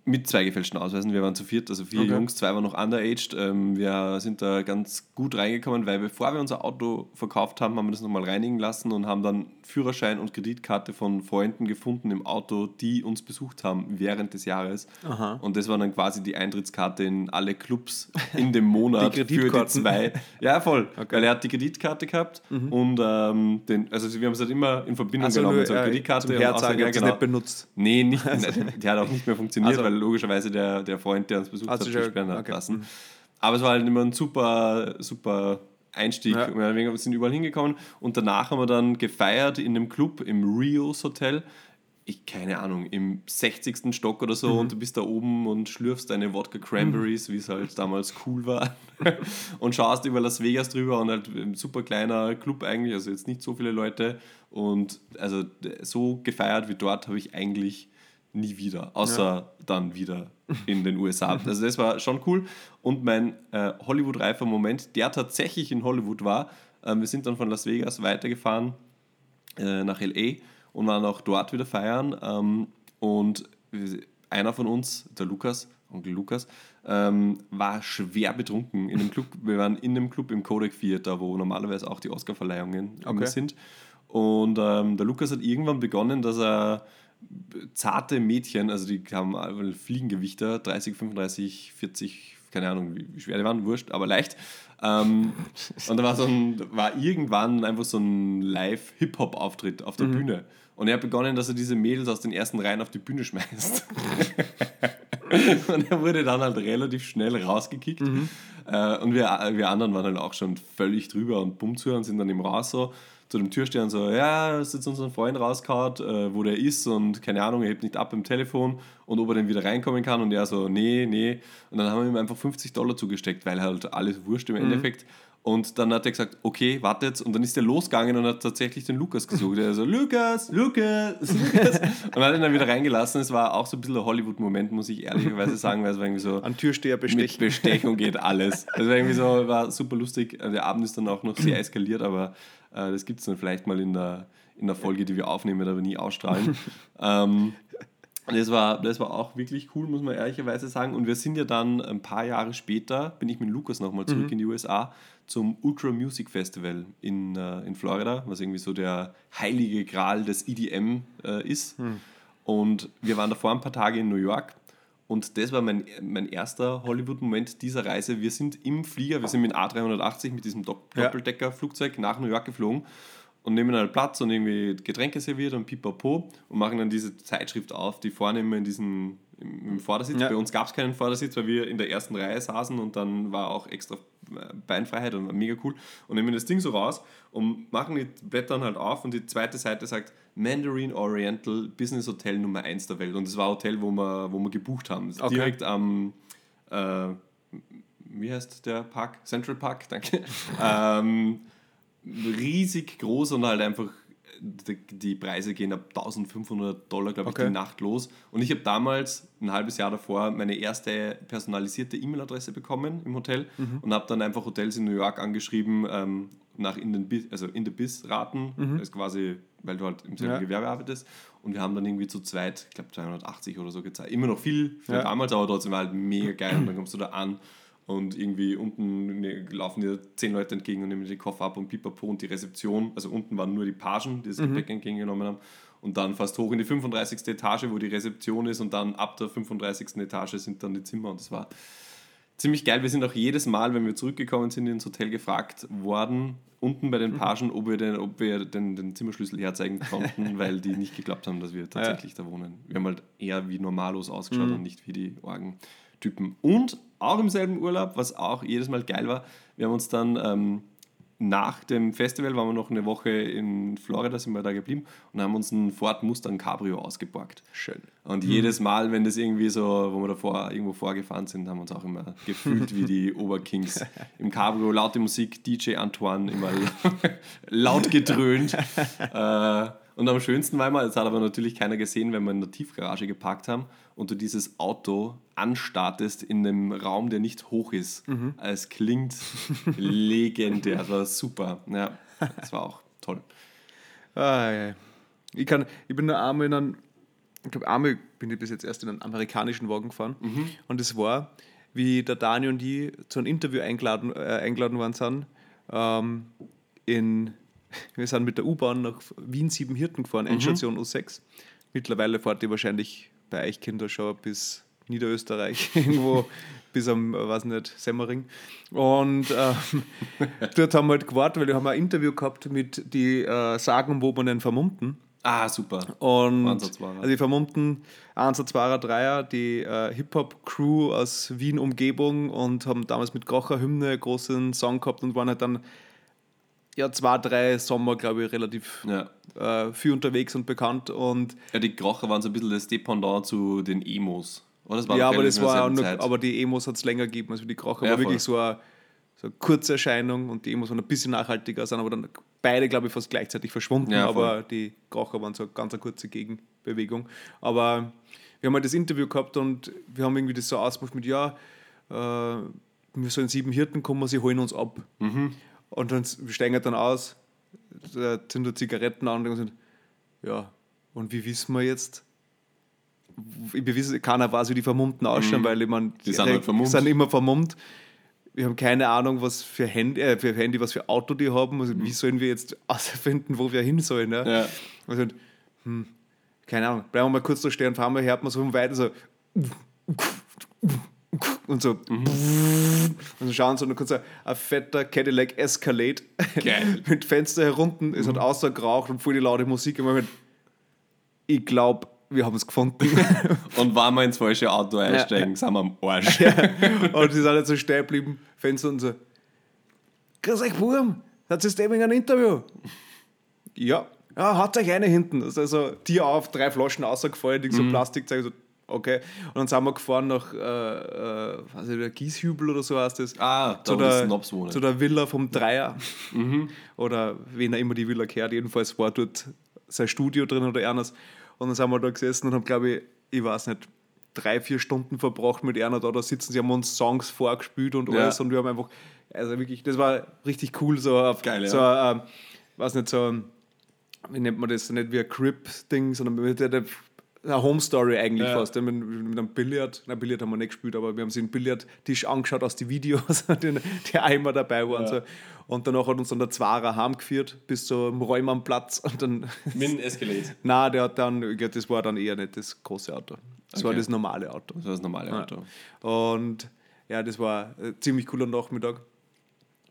mit zwei gefälschten Ausweisen, wir waren zu viert, also vier okay. Jungs, zwei waren noch underaged. Ähm, wir sind da ganz gut reingekommen, weil bevor wir unser Auto verkauft haben, haben wir das nochmal reinigen lassen und haben dann Führerschein und Kreditkarte von Freunden gefunden im Auto, die uns besucht haben während des Jahres. Aha. Und das war dann quasi die Eintrittskarte in alle Clubs in dem Monat für die zwei. Ja, voll, okay. Weil er hat die Kreditkarte gehabt mhm. und ähm, den, also wir haben es halt immer in Verbindung also genommen mit so einer äh, Kreditkarte. Und Außer, ja, genau. Nicht benutzt. Nee, nicht, also. Die hat auch nicht mehr funktioniert, also, weil logischerweise der, der Freund, der uns besucht also hat, gesperrt hat okay. lassen. Aber es war halt immer ein super, super Einstieg. Ja. Und wir sind überall hingekommen. Und danach haben wir dann gefeiert in einem Club im Rios Hotel. Ich, keine Ahnung, im sechzigsten Stock oder so. Mhm. Und du bist da oben und schlürfst deine Wodka Cranberries, mhm. wie es halt damals cool war. Und schaust über Las Vegas drüber und halt ein super kleiner Club eigentlich. Also jetzt nicht so viele Leute. Und also so gefeiert wie dort habe ich eigentlich nie wieder, außer ja. dann wieder in den U S A. Also das war schon cool. Und mein äh, Hollywood-reifer Moment, der tatsächlich in Hollywood war, äh, wir sind dann von Las Vegas weitergefahren äh, nach L A und waren auch dort wieder feiern. Ähm, und einer von uns, der Lukas, Onkel Lukas, ähm, war schwer betrunken in dem Club. Wir waren in dem Club im Kodak Theater, wo normalerweise auch die Oscar-Verleihungen okay. immer sind. Und ähm, der Lukas hat irgendwann begonnen, dass er zarte Mädchen, also die haben Fliegengewichter, dreißig, fünfunddreißig, vierzig, keine Ahnung, wie schwer die waren, wurscht, aber leicht. Ähm, und da war, so ein, war irgendwann einfach so ein Live-Hip-Hop-Auftritt auf der mhm. Bühne. Und er hat begonnen, dass er diese Mädels aus den ersten Reihen auf die Bühne schmeißt. Und er wurde dann halt relativ schnell rausgekickt. Mhm. Äh, und wir, wir anderen waren halt auch schon völlig drüber und bumm zu und sind dann im Raus so zu dem Türsteher und so, ja, ist jetzt unseren Freund rausgehaut, äh, wo der ist und keine Ahnung, er hebt nicht ab im Telefon und ob er denn wieder reinkommen kann und er so, nee, nee. Und dann haben wir ihm einfach fünfzig Dollar zugesteckt, weil halt alles wurscht im mhm. Endeffekt. Und dann hat er gesagt, okay, wartet. Und dann ist er losgegangen und hat tatsächlich den Lukas gesucht. Er so, Lukas, Lukas, Lukas. Und hat ihn dann wieder reingelassen. Es war auch so ein bisschen ein Hollywood-Moment, muss ich ehrlicherweise sagen, weil es war irgendwie so... An Türsteher bestechen. Mit Bestechung geht alles. Also irgendwie so, war super lustig. Der Abend ist dann auch noch sehr eskaliert, aber äh, das gibt es dann vielleicht mal in der, in der Folge, die wir aufnehmen, aber nie ausstrahlen. ähm, das, war, das war auch wirklich cool, muss man ehrlicherweise sagen. Und wir sind ja dann ein paar Jahre später, bin ich mit Lukas nochmal zurück mhm. in die U S A, zum Ultra Music Festival in, äh, in Florida, was irgendwie so der heilige Gral des E D M äh, ist. Hm. Und wir waren davor ein paar Tage in New York und das war mein, mein erster Hollywood-Moment dieser Reise. Wir sind im Flieger, wir sind mit A dreihundertachtzig, mit diesem Do- Doppeldecker-Flugzeug nach New York geflogen und nehmen dann Platz und irgendwie Getränke serviert und pipapo und machen dann diese Zeitschrift auf, die vorne immer in diesen... im Vordersitz. Ja. Bei uns gab es keinen Vordersitz, weil wir in der ersten Reihe saßen und dann war auch extra Beinfreiheit und war mega cool. Und nehmen wir das Ding so raus und machen die Blätter halt auf und die zweite Seite sagt Mandarin Oriental Business Hotel Nummer eins der Welt. Und das war ein Hotel, wo wir, wo wir gebucht haben. Okay. Direkt am, äh, wie heißt der Park? Central Park, danke. ähm, riesig groß und halt einfach die Preise gehen ab eintausendfünfhundert Dollar, glaube ich, okay. die Nacht los. Und ich habe damals, ein halbes Jahr davor, meine erste personalisierte E-Mail-Adresse bekommen im Hotel mhm. und habe dann einfach Hotels in New York angeschrieben, ähm, nach in den Bis, also in the Biz-Raten, mhm. das ist quasi, weil du halt im selben ja. Gewerbe arbeitest. Und wir haben dann irgendwie zu zweit, ich glaube, zweihundertachtzig oder so gezahlt. Immer noch viel für ja. damals, aber trotzdem war halt mega geil. Und dann kommst du da an und irgendwie unten laufen dir zehn Leute entgegen und nehmen die Koffer ab und pipapo und die Rezeption, also unten waren nur die Pagen, die das mhm. Gepäck entgegengenommen haben und dann fast hoch in die fünfunddreißigste Etage, wo die Rezeption ist und dann ab der fünfunddreißigsten Etage sind dann die Zimmer und das war ziemlich geil. Wir sind auch jedes Mal, wenn wir zurückgekommen sind ins Hotel, gefragt worden, unten bei den Pagen, ob wir den, ob wir den, den Zimmerschlüssel herzeigen konnten, weil die nicht geglaubt haben, dass wir tatsächlich ja. da wohnen. Wir haben halt eher wie normalos ausgeschaut mhm. und nicht wie die Orgentypen. Und auch im selben Urlaub, was auch jedes Mal geil war, wir haben uns dann ähm, nach dem Festival waren wir noch eine Woche in Florida, sind wir da geblieben und haben uns einen Ford Mustang Cabrio ausgeparkt. Schön. Und mhm. jedes Mal, wenn das irgendwie so, wo wir davor irgendwo vorgefahren sind, haben wir uns auch immer gefühlt wie die Oberkings im Cabrio. Laute Musik, D J Antoine, immer laut gedröhnt. äh, und am schönsten war immer, das hat aber natürlich keiner gesehen, wenn wir in der Tiefgarage geparkt haben und du dieses Auto anstartest in einem Raum, der nicht hoch ist. Mhm. Es klingt legendär, das war super. Ja, das war auch toll. Ah, ja. Ich, kann, ich bin nur einmal in einem, ich glaube einmal bin ich bis jetzt erst in einen amerikanischen Wagen gefahren mhm. und es war, wie der Dani und ich zu einem Interview eingeladen, äh, eingeladen worden sind, ähm, in, wir sind mit der U-Bahn nach Wien Siebenhirten gefahren, Endstation mhm. U sechs. Mittlerweile fahrt ihr wahrscheinlich bei euch Kinder schon bis Niederösterreich, irgendwo bis am, weiß nicht, Semmering. Und ähm, dort haben wir halt gewartet, weil wir haben ein Interview gehabt mit die äh, sagenumwobenen Vamummtn. Ah, super. Und Ansatzwahrer. Also die Vamummtn, Ansatzwahrer, Dreier, die äh, Hip-Hop-Crew aus Wien-Umgebung und haben damals mit Krocher-Hymne einen großen Song gehabt und waren halt dann ja, zwei, drei Sommer, glaube ich, relativ ja. äh, viel unterwegs und bekannt. Und ja, die Krocher waren so ein bisschen das Dependant zu den Emos. Oder? Das war ja, aber, das war noch, aber die Emos hat es länger gegeben. Also die Krocher ja, war voll. Wirklich so eine, so eine kurze Erscheinung und die Emos waren ein bisschen nachhaltiger, sind aber dann beide, glaube ich, fast gleichzeitig verschwunden. Ja, aber die Krocher waren so eine ganz eine kurze Gegenbewegung. Aber wir haben halt das Interview gehabt und wir haben irgendwie das so ausgemacht mit, ja, äh, wir sollen Siebenhirten kommen, sie holen uns ab. Mhm. Und dann steigen wir dann aus, zünden Zigaretten an und sind, ja, und wie wissen wir jetzt? Wir wissen, keiner weiß, wie die Vermummten ausschauen, mhm. weil ich mein, die, die sind, halt vermummt. sind immer vermummt. Wir haben keine Ahnung, was für Handy, äh, für Handy was für Auto die haben. Also, mhm. wie sollen wir jetzt ausfinden, wo wir hin sollen? Ne? Ja. Und sind, hm, keine Ahnung, bleiben wir mal kurz da stehen, fahren wir, hört man so von Weitem so. Und so, mhm. und so schauen sie und dann kommt so ein fetter Cadillac Escalade Geil. mit Fenster herunten, es mhm. hat außer geraucht und voll die laute Musik. Und man, ich glaube, wir haben es gefunden. Und wenn wir ins falsche Auto einsteigen, ja. sind wir am Arsch. Ja. Und sie sind halt so stehen geblieben, Fenster und so, grüß euch Burm, hat es dem ein Interview? Ja, ja, hat euch eine hinten. Also Tier auf, drei Flaschen rausgefallen, die so mhm. Plastikzeug, so okay, und dann sind wir gefahren nach äh, äh, weiß ich, der Gießhübel oder so heißt das. Ah, zu da der, zu der Villa vom Dreier. Mhm. Oder wen er immer die Villa gehört. Jedenfalls war dort sein Studio drin oder Ernas. Und dann sind wir da gesessen und haben, glaube ich, ich weiß nicht, drei, vier Stunden verbracht mit Erna da, da sitzen. Sie haben uns Songs vorgespielt und alles. Ja. Und wir haben einfach, also wirklich, das war richtig cool. So, auf, Geil, so ja. ein, weiß nicht, so ein, wie nennt man das? Nicht wie ein Crip-Ding, sondern mit der eine Home-Story eigentlich ja. fast, mit, mit einem Billard, na Billard haben wir nicht gespielt, aber wir haben sie den Billardtisch angeschaut aus den Videos, die, die einmal dabei waren. Ja. So. Und danach hat uns dann der Zwarer heimgeführt bis zum Räumanplatz. Und dann mit dem Escalade? Nein, der hat dann, das war dann eher nicht das große Auto. Das okay. war das normale Auto. Das war das normale Auto. Ja. Und ja, das war ein ziemlich cooler Nachmittag.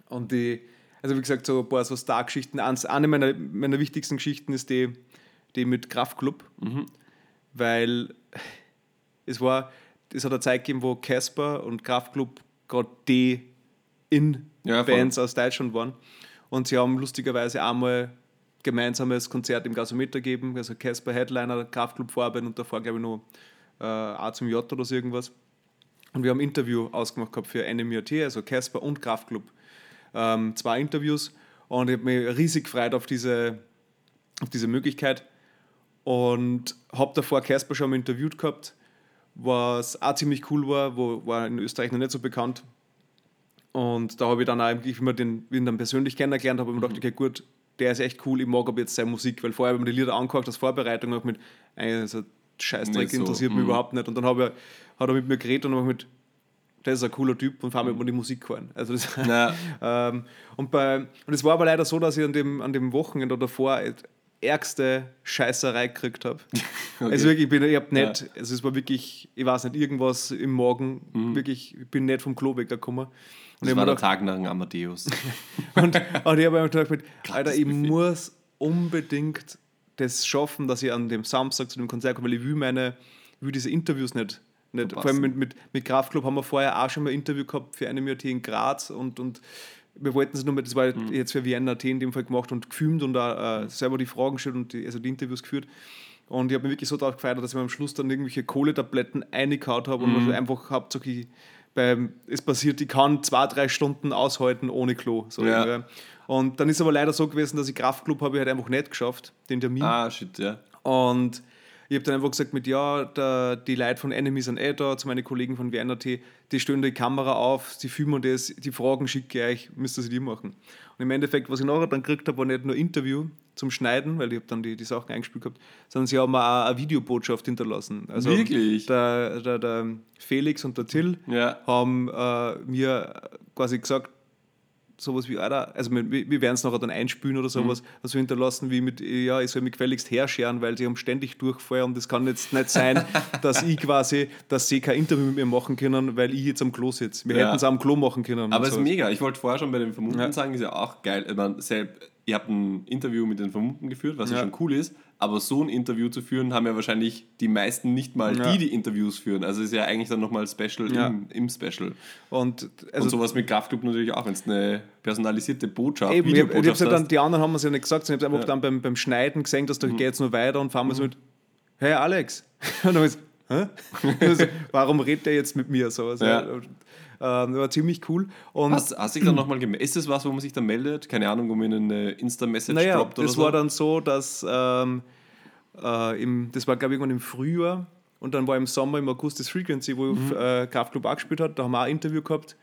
Und die, also wie gesagt, so ein paar so Star-Geschichten. Eine meiner, meiner wichtigsten Geschichten ist die, die mit Kraftklub. Mhm. Weil es war, es hat eine Zeit gegeben, wo Kasper und Kraftklub gerade die In-Bands ja, aus Deutschland waren. Und sie haben lustigerweise einmal gemeinsames Konzert im Gasometer gegeben. Also Kasper Headliner, Kraftklub Vorabend und davor, glaube ich, noch äh, A zum J oder so irgendwas. Und wir haben ein Interview ausgemacht gehabt für N M I A T, also Kasper und Kraftklub. Ähm, zwei Interviews. Und ich habe mich riesig gefreut auf diese, auf diese Möglichkeit. Und habe davor Kasper schon mal interviewt gehabt, was auch ziemlich cool war, wo, war in Österreich noch nicht so bekannt. Und da habe ich dann auch eigentlich, wie ich den, den dann persönlich kennengelernt habe, mhm. gedacht, okay, gut, der ist echt cool, ich mag aber jetzt seine Musik, weil vorher habe ich mir die Lieder angehört als Vorbereitung und mit, also Scheißdreck so. interessiert mich mhm. überhaupt nicht. Und dann habe ich, hat er mit mir geredet und habe mit, das ist ein cooler Typ und vor allem hat man die Musik gehört. Also das, ähm, und es war aber leider so, dass ich an dem, an dem Wochenende davor ärgste Scheißerei gekriegt habe. Okay. Also wirklich, ich bin, ich hab nicht, ja. also es war wirklich, ich weiß nicht, irgendwas im Morgen, mhm. wirklich, ich bin nicht vom Klo weggekommen. Und das war der Tag nach dem Amadeus. und, und ich habe mir gedacht, Alter, ich muss unbedingt das schaffen, dass ich an dem Samstag zu dem Konzert komme, weil ich will meine, will diese Interviews nicht, nicht vor allem mit, mit, mit Kraftklub haben wir vorher auch schon mal ein Interview gehabt für eine N M I A T in Graz und, und wir wollten es nur mit, das war mhm. jetzt für Vienna Punkt A T in dem Fall gemacht und gefilmt und auch, äh, selber die Fragen gestellt und die, also die Interviews geführt. Und ich habe mich wirklich so darauf gefeiert, dass ich mir am Schluss dann irgendwelche Kohletabletten reingehauen habe mhm. und einfach hauptsächlich beim, es passiert, ich kann zwei, drei Stunden aushalten ohne Klo. So ja. Und dann ist aber leider so gewesen, dass ich Kraftklub habe ich halt einfach nicht geschafft, den Termin. Ah, shit, ja. Und ich habe dann einfach gesagt mit, ja, der, die Leute von Enemy sind eh da, zu meinen Kollegen von W N A T, die stellen die Kamera auf, die filmen das, die Fragen schicke ich euch, müsst ihr sie die machen. Und im Endeffekt, was ich nachher dann gekriegt habe, war nicht nur Interview zum Schneiden, weil ich habe dann die, die Sachen eingespielt gehabt, sondern sie haben mir auch eine Videobotschaft hinterlassen. Also wirklich? Der, der, der Felix und der Till ja. haben äh, mir quasi gesagt, sowas wie, also wir, wir werden es nachher dann einspülen oder sowas, mhm. also hinterlassen wie mit, ja, ich soll mich gefälligst herscheren, weil die haben ständig Durchfall und das kann jetzt nicht sein, dass ich quasi, dass sie kein Interview mit mir machen können, weil ich jetzt am Klo sitze. Wir ja. hätten es auch am Klo machen können. Aber es ist mega. Ich wollte vorher schon bei den Vamummtn ja. sagen, ist ja auch geil. Ich meine, selbst, ihr habt ein Interview mit den Vamummtn geführt, was ja. ja schon cool ist, aber so ein Interview zu führen, haben ja wahrscheinlich die meisten nicht mal ja. die, die Interviews führen. Also ist ja eigentlich dann nochmal Special ja. im, im Special. Und, also und sowas mit Kraftklub natürlich auch, wenn es eine personalisierte Botschaft, eben, Videobotschaft ich hab, ich dann, die anderen haben es ja nicht gesagt, sondern ich habe es einfach ja. dann beim, beim Schneiden gesehen, dass da mhm. geht es nur weiter und fahren wir mhm. so mit, hey Alex, und dann ist, hä? Also, warum redet der jetzt mit mir so? Also, ja. Ähm, war ziemlich cool. Und hast, hast du dich dann nochmal gemeldet? Ist das was, wo man sich dann meldet? Keine Ahnung, wo man eine Insta-Message naja, droppt oder so? Naja, das war dann so, dass ähm, äh, im, das war, glaube ich, irgendwann im Frühjahr und dann war im Sommer, im August das Frequency, wo mhm. äh, Kraftklub auch gespielt hat. Da haben wir auch ein Interview gehabt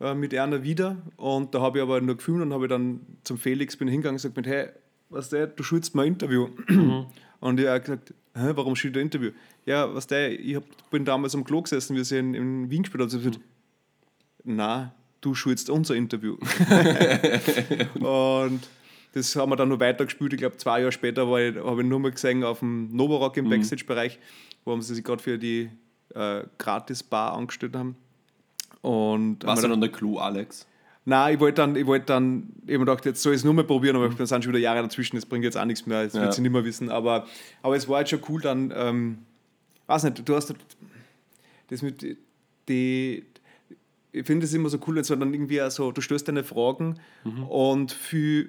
äh, mit Erna wieder und da habe ich aber nur gefilmt und habe ich dann zum Felix bin hingegangen und gesagt, mit, hey, was der, du schuldest mir ein Interview. Mhm. Und ich habe gesagt, hä, warum schuldet er ein Interview? Ja, was der, ich hab, bin damals am Klo gesessen, wir sind in Wien gespielt, also mhm. na, du schuldest unser Interview. Und das haben wir dann noch weitergespielt. Ich glaube, zwei Jahre später habe ich nur mal gesehen auf dem Nova Rock im Backstage-Bereich, wo haben sie sich gerade für die äh, Gratis-Bar angestellt haben. Und warst du dann der Clou, Alex? Nein, ich wollte dann, ich wollte dann, ich habe mir gedacht, jetzt soll ich es nur mal probieren, aber es mhm. sind schon wieder Jahre dazwischen, das bringt jetzt auch nichts mehr, das ja. wird sie nicht mehr wissen. Aber, aber es war jetzt schon cool, dann, ähm, weiß nicht, du hast das mit die. Ich finde es immer so cool, jetzt dann irgendwie so, du stellst deine Fragen mhm. und für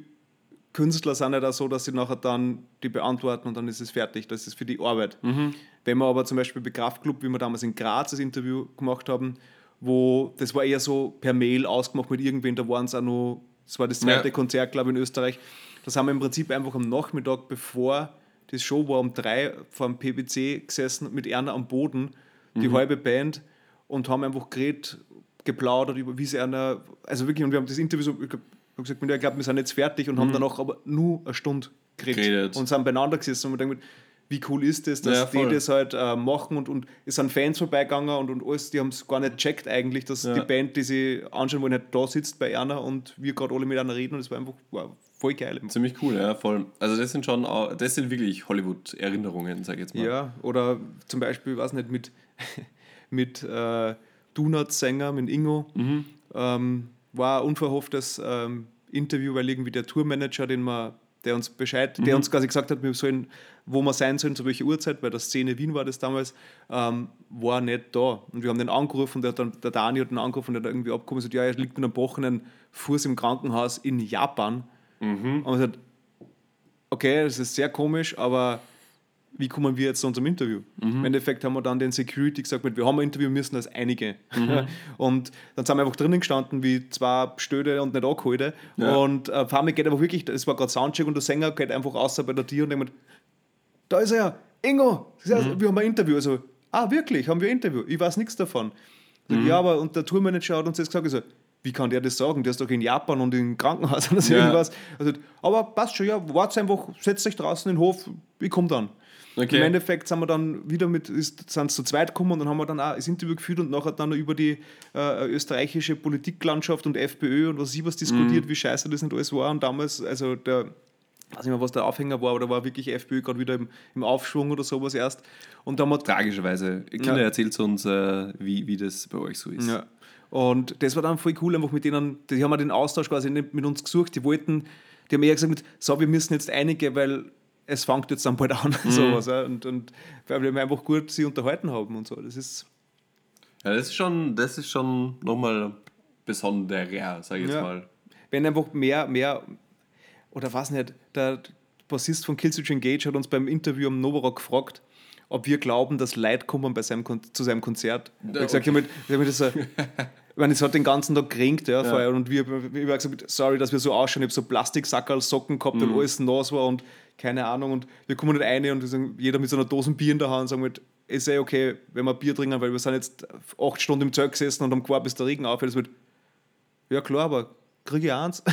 Künstler sind ja da so, dass sie nachher dann die beantworten und dann ist es fertig. Das ist für die Arbeit. Mhm. Wenn wir aber zum Beispiel bei Kraftklub, wie wir damals in Graz das Interview gemacht haben, wo das war eher so per Mail ausgemacht mit irgendwen, da waren es auch noch, das war das zweite ja. Konzert, glaube ich, in Österreich. Das haben wir im Prinzip einfach am Nachmittag, bevor das Show war, um drei vor dem P B C gesessen, mit Erna am Boden, die mhm. halbe Band und haben einfach geredet, geplaudert über wie sie einer, also wirklich, und wir haben das Interview so, ich habe gesagt, ich glaube, wir sind jetzt fertig und mhm. haben dann auch aber nur eine Stunde geredet, geredet. und sind beieinander gesessen und wir denken, wie cool ist das, dass ja, die das halt äh, machen und, und es sind Fans vorbeigegangen und, und alles, die haben es gar nicht gecheckt eigentlich, dass ja. die Band, die sie anschauen wollen, halt da sitzt bei Erna und wir gerade alle miteinander reden und es war einfach wow, voll geil. Ziemlich cool, ja, voll. Also das sind schon, auch, das sind wirklich Hollywood-Erinnerungen, sag ich jetzt mal. Ja, oder zum Beispiel, weiß nicht, mit mit äh, Donuts-Sänger mit Ingo. Mhm. Ähm, war ein unverhofftes ähm, Interview, weil irgendwie der Tourmanager, den wir, der uns Bescheid, mhm. der uns quasi gesagt hat, wir sollen, wo wir sein sollen, zu welcher Uhrzeit, bei der Szene Wien war das damals, ähm, war nicht da. Und wir haben den angerufen, der, dann, der Dani hat den angerufen, der hat irgendwie abgekommen und gesagt, ja, er liegt mit einem gebrochenen Fuß im Krankenhaus in Japan. Mhm. Und man sagt, okay, das ist sehr komisch, aber wie kommen wir jetzt zu unserem Interview? Mhm. Im Endeffekt haben wir dann den Security gesagt, mit, wir haben ein Interview, müssen als einige. Mhm. Und dann sind wir einfach drinnen gestanden, wie zwei Stöde und nicht angeholte. Ja. Und äh, Fahmi geht einfach wirklich, es war gerade Soundcheck und der Sänger geht einfach außer bei der Tür und denkt, da ist er, Ingo, mhm. wir haben ein Interview. Also, ah, wirklich, haben wir ein Interview? Ich weiß nichts davon. Mhm. Ja, aber und der Tourmanager hat uns das gesagt, ich so, wie kann der das sagen? Der ist doch in Japan und im Krankenhaus oder so ja. irgendwas. Also, aber passt schon, ja, wartet einfach, setzt euch draußen in den Hof, ich komme dann. Okay. Im Endeffekt sind wir dann wieder mit, ist, sind zu zweit gekommen und dann haben wir dann auch das Interview geführt und nachher dann über die äh, österreichische Politiklandschaft und F P Ö und was sie was diskutiert, mm. wie scheiße das nicht alles war. Und damals, also der, weiß nicht mehr, was der Aufhänger war, aber da war wirklich F P Ö gerade wieder im, im Aufschwung oder sowas erst. Und dann haben wir, tragischerweise, Kinder, ja. erzählt uns, äh, wie, wie das bei euch so ist. Ja. Und das war dann voll cool, einfach mit denen, die haben wir den Austausch quasi nicht mit uns gesucht, die wollten, die haben eher gesagt, mit, so, wir müssen jetzt einige, weil es fängt jetzt dann bald an, mhm. sowas, ja. und, und weil wir einfach gut sie unterhalten haben und so. Das ist ja, das ist schon, das ist schon nochmal besonderer, sag ich jetzt ja. mal. wenn einfach mehr, mehr, oder weiß nicht, der Bassist von Killswitch Engage hat uns beim Interview am Nova Rock gefragt, ob wir glauben, dass Leute kommen bei seinem Kon- zu seinem Konzert. Ich habe gesagt, okay. ich habe das, das hat den ganzen Tag geringt, ja, ja. Vorher. Und wir haben gesagt, sorry, dass wir so ausschauen. Ich habe so Plastiksackerl, Socken gehabt, mhm. und alles nass war und keine Ahnung. Und wir kommen nicht rein und wir sagen, jeder mit so einer Dose Bier in der Hand und sagen, mit, ist eh okay, wenn wir Bier trinken, weil wir sind jetzt acht Stunden im Zelt gesessen und haben gewartet, bis der Regen aufhört. Mit, ja klar, aber kriege ich eins.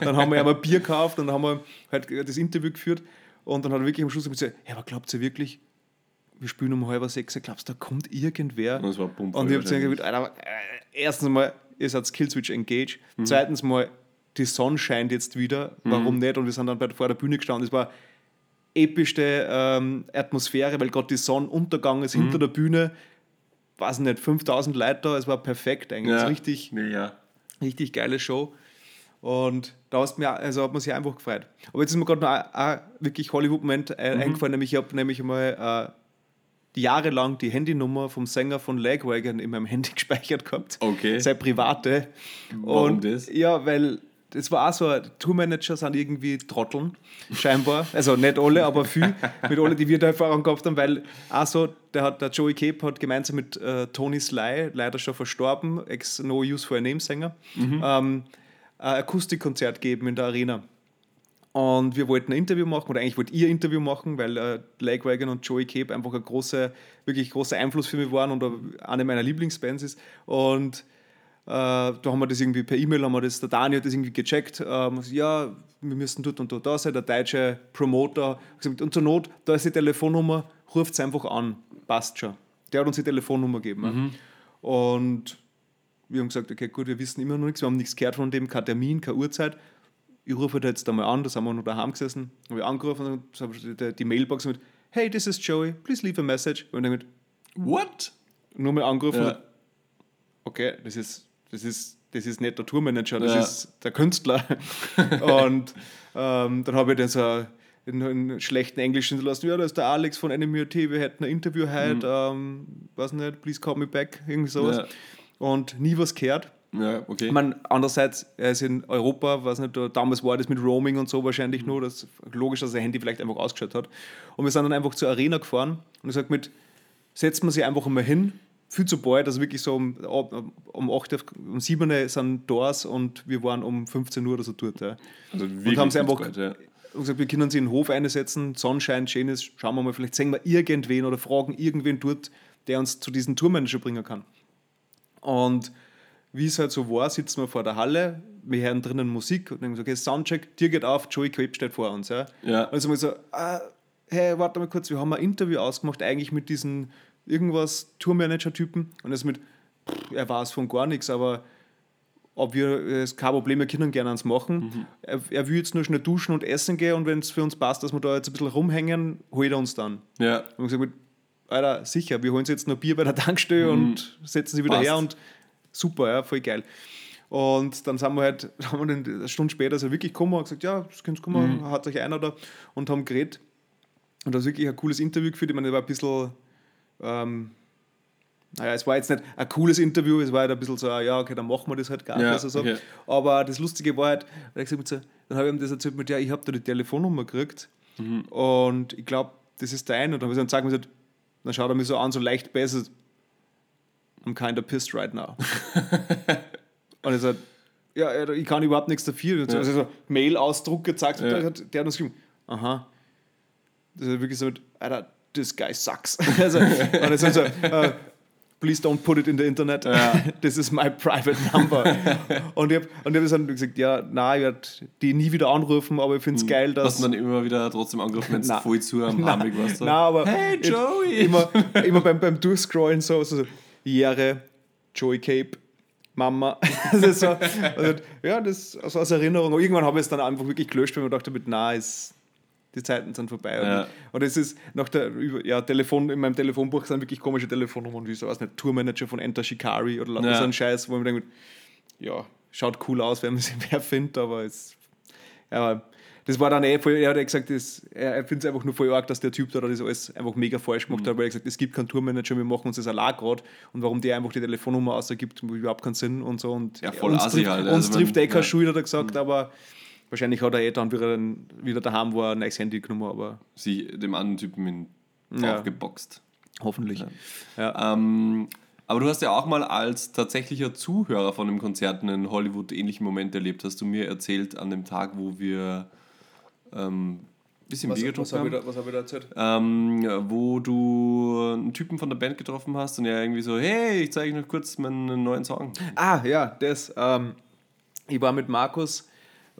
Dann haben wir einmal Bier gekauft und dann haben wir halt das Interview geführt. Und dann hat er wirklich am Schluss gesagt, ja, aber glaubt ihr wirklich, wir spielen um halb sechs, glaubst du, da kommt irgendwer? Das war Pumpe, und ich habe gesagt, Alter, erstens mal, ihr seid Killswitch Engage, mhm. zweitens mal, die Sonne scheint jetzt wieder, warum mhm. nicht? Und wir sind dann vor der Bühne gestanden, das war epischste ähm, Atmosphäre, weil gerade die Sonne untergegangen ist, mhm. hinter der Bühne, weiß nicht, fünftausend Leute da, es war perfekt eigentlich, ja. richtig, ja. richtig geile Show. Und da hast mir, also hat man sich einfach gefreut. Aber jetzt ist mir gerade noch ein, ein wirklich Hollywood-Moment ein, mhm. eingefallen, nämlich ich habe nämlich einmal äh, jahrelang die Handynummer vom Sänger von Lagwagon in meinem Handy gespeichert gehabt. Okay. Seine private. Warum und, das? Ja, weil das war auch so, Tourmanager sind irgendwie Trotteln, scheinbar. Also nicht alle, aber viel, mit alle, die wir da Erfahrung gehabt haben, weil auch so, der, hat, der Joey Cape hat gemeinsam mit äh, Tony Sly, leider schon verstorben, Ex-No-Use-for-a-Name-Sänger, mhm. ähm, ein Akustikkonzert geben in der Arena. Und wir wollten ein Interview machen, oder eigentlich wollt ihr ein Interview machen, weil äh, Lagwagon und Joey Cape einfach ein großer, wirklich großer Einfluss für mich waren und eine meiner Lieblingsbands ist. Und äh, da haben wir das irgendwie per E-Mail, haben wir das, der Dani hat das irgendwie gecheckt. Ähm, ja, wir müssen dort und dort da sein, der deutsche Promoter. Und zur Not, da ist die Telefonnummer, ruft es einfach an, passt schon. Der hat uns die Telefonnummer gegeben. Mhm. Ja. Und wir haben gesagt, okay, gut, wir wissen immer noch nichts, wir haben nichts gehört von dem, kein Termin, keine Uhrzeit. Ich rufe halt jetzt einmal an, da sind wir noch daheim gesessen, habe ich angerufen und habe die Mailbox mit, hey, this is Joey, please leave a message. Und dann mit, what? Nur mal angerufen, ja. okay, das ist, das, ist, das ist nicht der Tourmanager, das ja. ist der Künstler. Und ähm, dann habe ich dann so in, in schlechten Englisch hinterlassen, ja, da ist der Alex von Enemy dot A T, wir hätten ein Interview heute, mhm. ähm, weiß nicht, please call me back, irgendwie sowas. Ja. Und nie was gehört. Ja, okay. Ich meine, andererseits, er ist in Europa, weiß nicht, damals war das mit Roaming und so wahrscheinlich mhm. nur, das, logisch, dass er Handy vielleicht einfach ausgeschaut hat. Und wir sind dann einfach zur Arena gefahren und ich sage mit, setzt man sich einfach einmal hin, viel zu bald, also wirklich so um, um acht, um sieben Uhr sind Doors und wir waren um fünfzehn Uhr oder so dort. Ja. Also wirklich und haben sie einfach bald, ja. gesagt, wir können uns in den Hof einsetzen, Sonnenschein, schön ist, schauen wir mal, vielleicht sehen wir irgendwen oder fragen irgendwen dort, der uns zu diesem Tourmanager bringen kann. Und wie es halt so war, sitzen wir vor der Halle, wir hören drinnen Musik und dann sagen wir, okay, Soundcheck, Tür geht auf, Joey Cape steht vor uns. Ja. Ja. Und dann sind wir so, ah, hey, warte mal kurz, wir haben ein Interview ausgemacht, eigentlich mit diesen irgendwas Tourmanager-Typen. Und das mit, pff, er weiß von gar nichts, aber ob wir, es kein Problem, wir können gerne ans machen. Mhm. Er, er will jetzt nur schnell duschen und essen gehen und wenn es für uns passt, dass wir da jetzt ein bisschen rumhängen, holt er uns dann. Ja. Und wir haben gesagt, Alter, sicher, wir holen uns jetzt noch Bier bei der Tankstelle mhm. und setzen sie wieder Passt. her und super, ja, voll geil. Und dann sind wir halt, haben wir eine Stunde später so wirklich gekommen und gesagt, ja, das könnt ihr kommen, mhm. hat euch einer da und haben geredet. Und das ist wirklich ein cooles Interview geführt. Ich meine, das war ein bisschen, ähm, naja, es war jetzt nicht ein cooles Interview, es war halt ein bisschen so, ja, okay, dann machen wir das halt gar nicht. Ja, also so. Okay. Aber das Lustige war halt, dann habe ich ihm das erzählt mit, ja, ich habe da die Telefonnummer gekriegt mhm. und ich glaube, das ist dein. Und dann haben wir gesagt, gesagt dann schaut er mich so an, so leicht besser. I'm kinda pissed right now. Und er sagt, ja, ich kann überhaupt nichts dafür. Ja. Also so Mail-Ausdruck gezeigt, ja. der hat, der hat uns geschrieben, aha. Das ist wirklich so mit, Alter, this guy sucks. Also, und er sagt so, uh, please don't put it in the internet. Ja. This is my private number. Und ich habe hab dann gesagt, ja, nein, ich werde die nie wieder anrufen, aber ich finde es mhm. geil, dass... Hast du dann immer wieder trotzdem angerufen, wenn es voll zu am Armweg warst? Nein, aber... Hey, Joey! Immer, immer beim, beim Durchscrollen so, so, so Jere, Joey Cape, Mama. Also so, also, ja, das ist also aus Erinnerung. Aber irgendwann habe ich es dann einfach wirklich gelöscht, weil ich dachte, na, ist... Die Zeiten sind vorbei. Ja. Und es ist nach der ja, Telefon, in meinem Telefonbuch sind wirklich komische Telefonnummern, wie so was nicht, Tourmanager von Enter Shikari oder ja. so ein Scheiß, wo man denkt, ja, schaut cool aus, wenn man sie wer findet, aber es. Ja, das war dann eh voll, er hat gesagt, das, er, er findet es einfach nur voll arg, dass der Typ da das alles einfach mega falsch gemacht mhm. hat, weil er gesagt, es gibt keinen Tourmanager, wir machen uns das allein gerade und warum der einfach die Telefonnummer ausgibt, macht überhaupt keinen Sinn und so. Und ja, voll uns Asi, trifft, also uns man, trifft eh keine Schuld, hat er gesagt, mhm. aber wahrscheinlich hat er eh dann wieder, wieder daheim war ein neues Handy genommen, aber... Sie dem anderen Typen ja. aufgeboxt. Hoffentlich. Ja. Ja. Ähm, aber du hast ja auch mal als tatsächlicher Zuhörer von einem Konzert einen Hollywood-ähnlichen Moment erlebt. Hast du mir erzählt an dem Tag, wo wir ähm, ein bisschen Bier getrunken haben. Was habe ich da erzählt? Ähm, wo du einen Typen von der Band getroffen hast und er irgendwie so, hey, ich zeige euch noch kurz meinen neuen Song. Ah, ja, das. Ähm, ich war mit Markus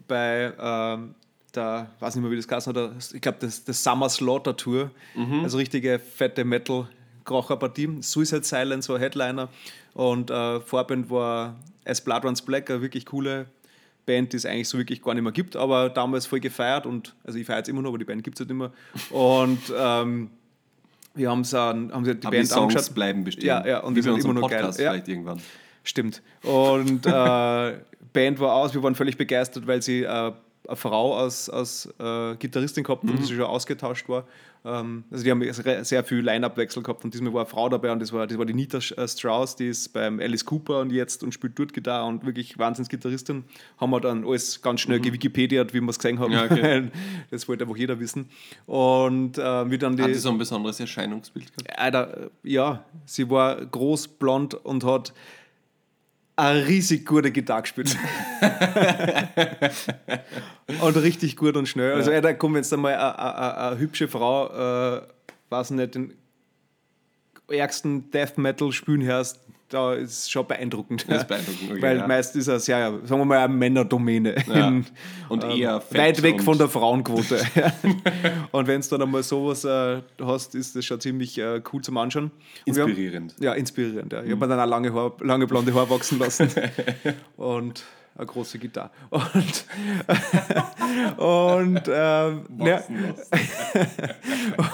bei ähm, der, weiß nicht mehr wie das heißt, oder ich glaube das, das Summer Slaughter Tour, mhm. also richtige fette Metal-Krocher-Partie, Suicide Silence war Headliner und äh, Vorband war As Blood Runs Black, eine wirklich coole Band, die es eigentlich so wirklich gar nicht mehr gibt, aber damals voll gefeiert und, also ich feiere jetzt immer noch, aber die Band gibt es halt immer und ähm, wir haben sie haben die Band die Songs angeschaut. Bleiben bestimmt. Ja, ja, und wie bei unserem Podcast geil. Vielleicht ja. irgendwann. Stimmt. Und äh, Band war aus, wir waren völlig begeistert, weil sie äh, eine Frau als, als äh, Gitarristin gehabt hat, mhm. und sie schon ausgetauscht war. Ähm, also die haben sehr viel Line-Up-Wechsel gehabt und diesmal war eine Frau dabei und das war, das war die Nita Strauss, die ist beim Alice Cooper und jetzt und spielt dort Gitarre und wirklich Wahnsinns-Gitarristin. Haben wir dann alles ganz schnell mhm. gewikipediert, wie wir es gesehen haben. Ja, okay. Das wollte einfach jeder wissen. Und, äh, wie dann die, hat sie so ein besonderes Erscheinungsbild gehabt? Alter, ja, sie war groß, blond und hat eine riesig gute Gitarre gespielt. Und richtig gut und schnell. Also ja. da kommt jetzt einmal eine hübsche Frau, äh, weiß nicht, den ärgsten Death Metal spielen hörst, da ist schon beeindruckend. Das ist beeindruckend. Okay, weil ja. meist ist es ja, sagen wir mal, eine Männerdomäne. Ja. In, und ähm, eher weit weg von der Frauenquote. Und wenn du dann einmal sowas äh, hast, ist das schon ziemlich äh, cool zum Anschauen. Und inspirierend. Haben, ja, inspirierend. Ja. Ich mhm. habe mir dann auch lange, Haar, lange blonde Haare wachsen lassen. Und eine große Gitarre. Und, und, ähm, ja.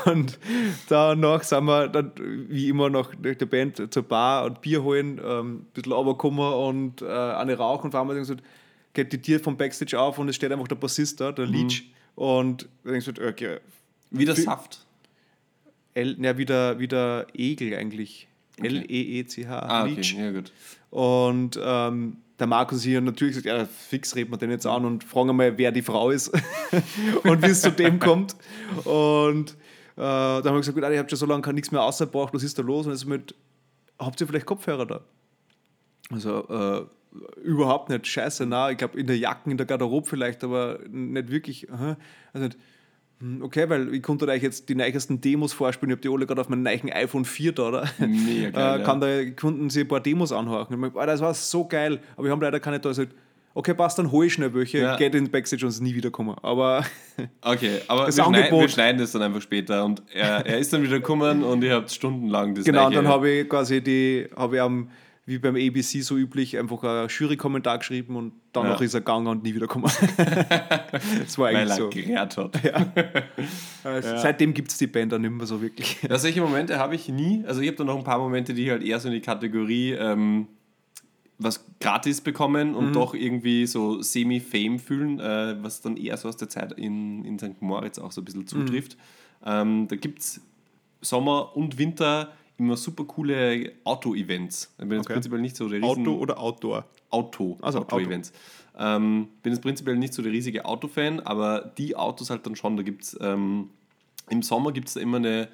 Und danach sind wir dann, wie immer, nach der Band zur Bar und Bier holen, ähm, ein bisschen runterkommen und äh, eine rauchen. Und vor allem gesagt, geht die Tür vom Backstage auf und es steht einfach der Bassist da, der Leech. Mhm. Und dann denkst du, okay. Wie der Saft? L, na, wie, der, wie der Egel eigentlich. Okay. L-E-E-C-H. Ah, okay. Leech. Ja, gut. Und ähm, der Markus hier natürlich sagt, ja, fix reden wir den jetzt an und fragen einmal, wer die Frau ist und wie es zu dem kommt. Und äh, dann haben wir gesagt, gut, ich habe schon so lange nichts mehr ausgebracht, was ist da los? Und er ist mit, habt ihr vielleicht Kopfhörer da? Also, äh, überhaupt nicht, scheiße, na, ich glaube in der Jacke, in der Garderobe vielleicht, aber nicht wirklich. Aha. Also nicht, okay, weil ich konnte euch jetzt die neuesten Demos vorspielen, ich habe die alle gerade auf meinem neuen iPhone vier da, oder? Mega geil, äh, kann da, konnten sie ein paar Demos anhören. Ich mein, das war so geil, aber ich habe leider keine da. Ich sag, okay, passt, dann hol ich schnell welche, ja. geht in den Backstage und es nie wiederkommen. Aber okay, aber wir schneiden, wir schneiden das dann einfach später und er, er ist dann wieder gekommen und ihr habt stundenlang das genau, und dann habe ich quasi die, habe ich am wie beim A B C so üblich, einfach ein Jury-Kommentar geschrieben und danach ja. ist er gegangen und nie wieder gekommen. Das war eigentlich so. Weil er gerät hat. Ja. Also ja. Seitdem gibt es die Band dann nicht mehr so wirklich. Ja, solche Momente habe ich nie. Also ich habe da noch ein paar Momente, die halt eher so in die Kategorie ähm, was gratis bekommen und mhm. doch irgendwie so semi-fame fühlen, äh, was dann eher so aus der Zeit in, in Sankt Moritz auch so ein bisschen zutrifft. Mhm. Ähm, da gibt es Sommer und Winter immer super coole Auto-Events. Ich bin jetzt okay. prinzipiell nicht so der riesen... Auto oder Outdoor? Auto. Also Auto-Events. Auto. Ähm, bin jetzt prinzipiell nicht so der riesige Auto-Fan, aber die Autos halt dann schon. Da gibt's, ähm, im Sommer gibt es da immer eine,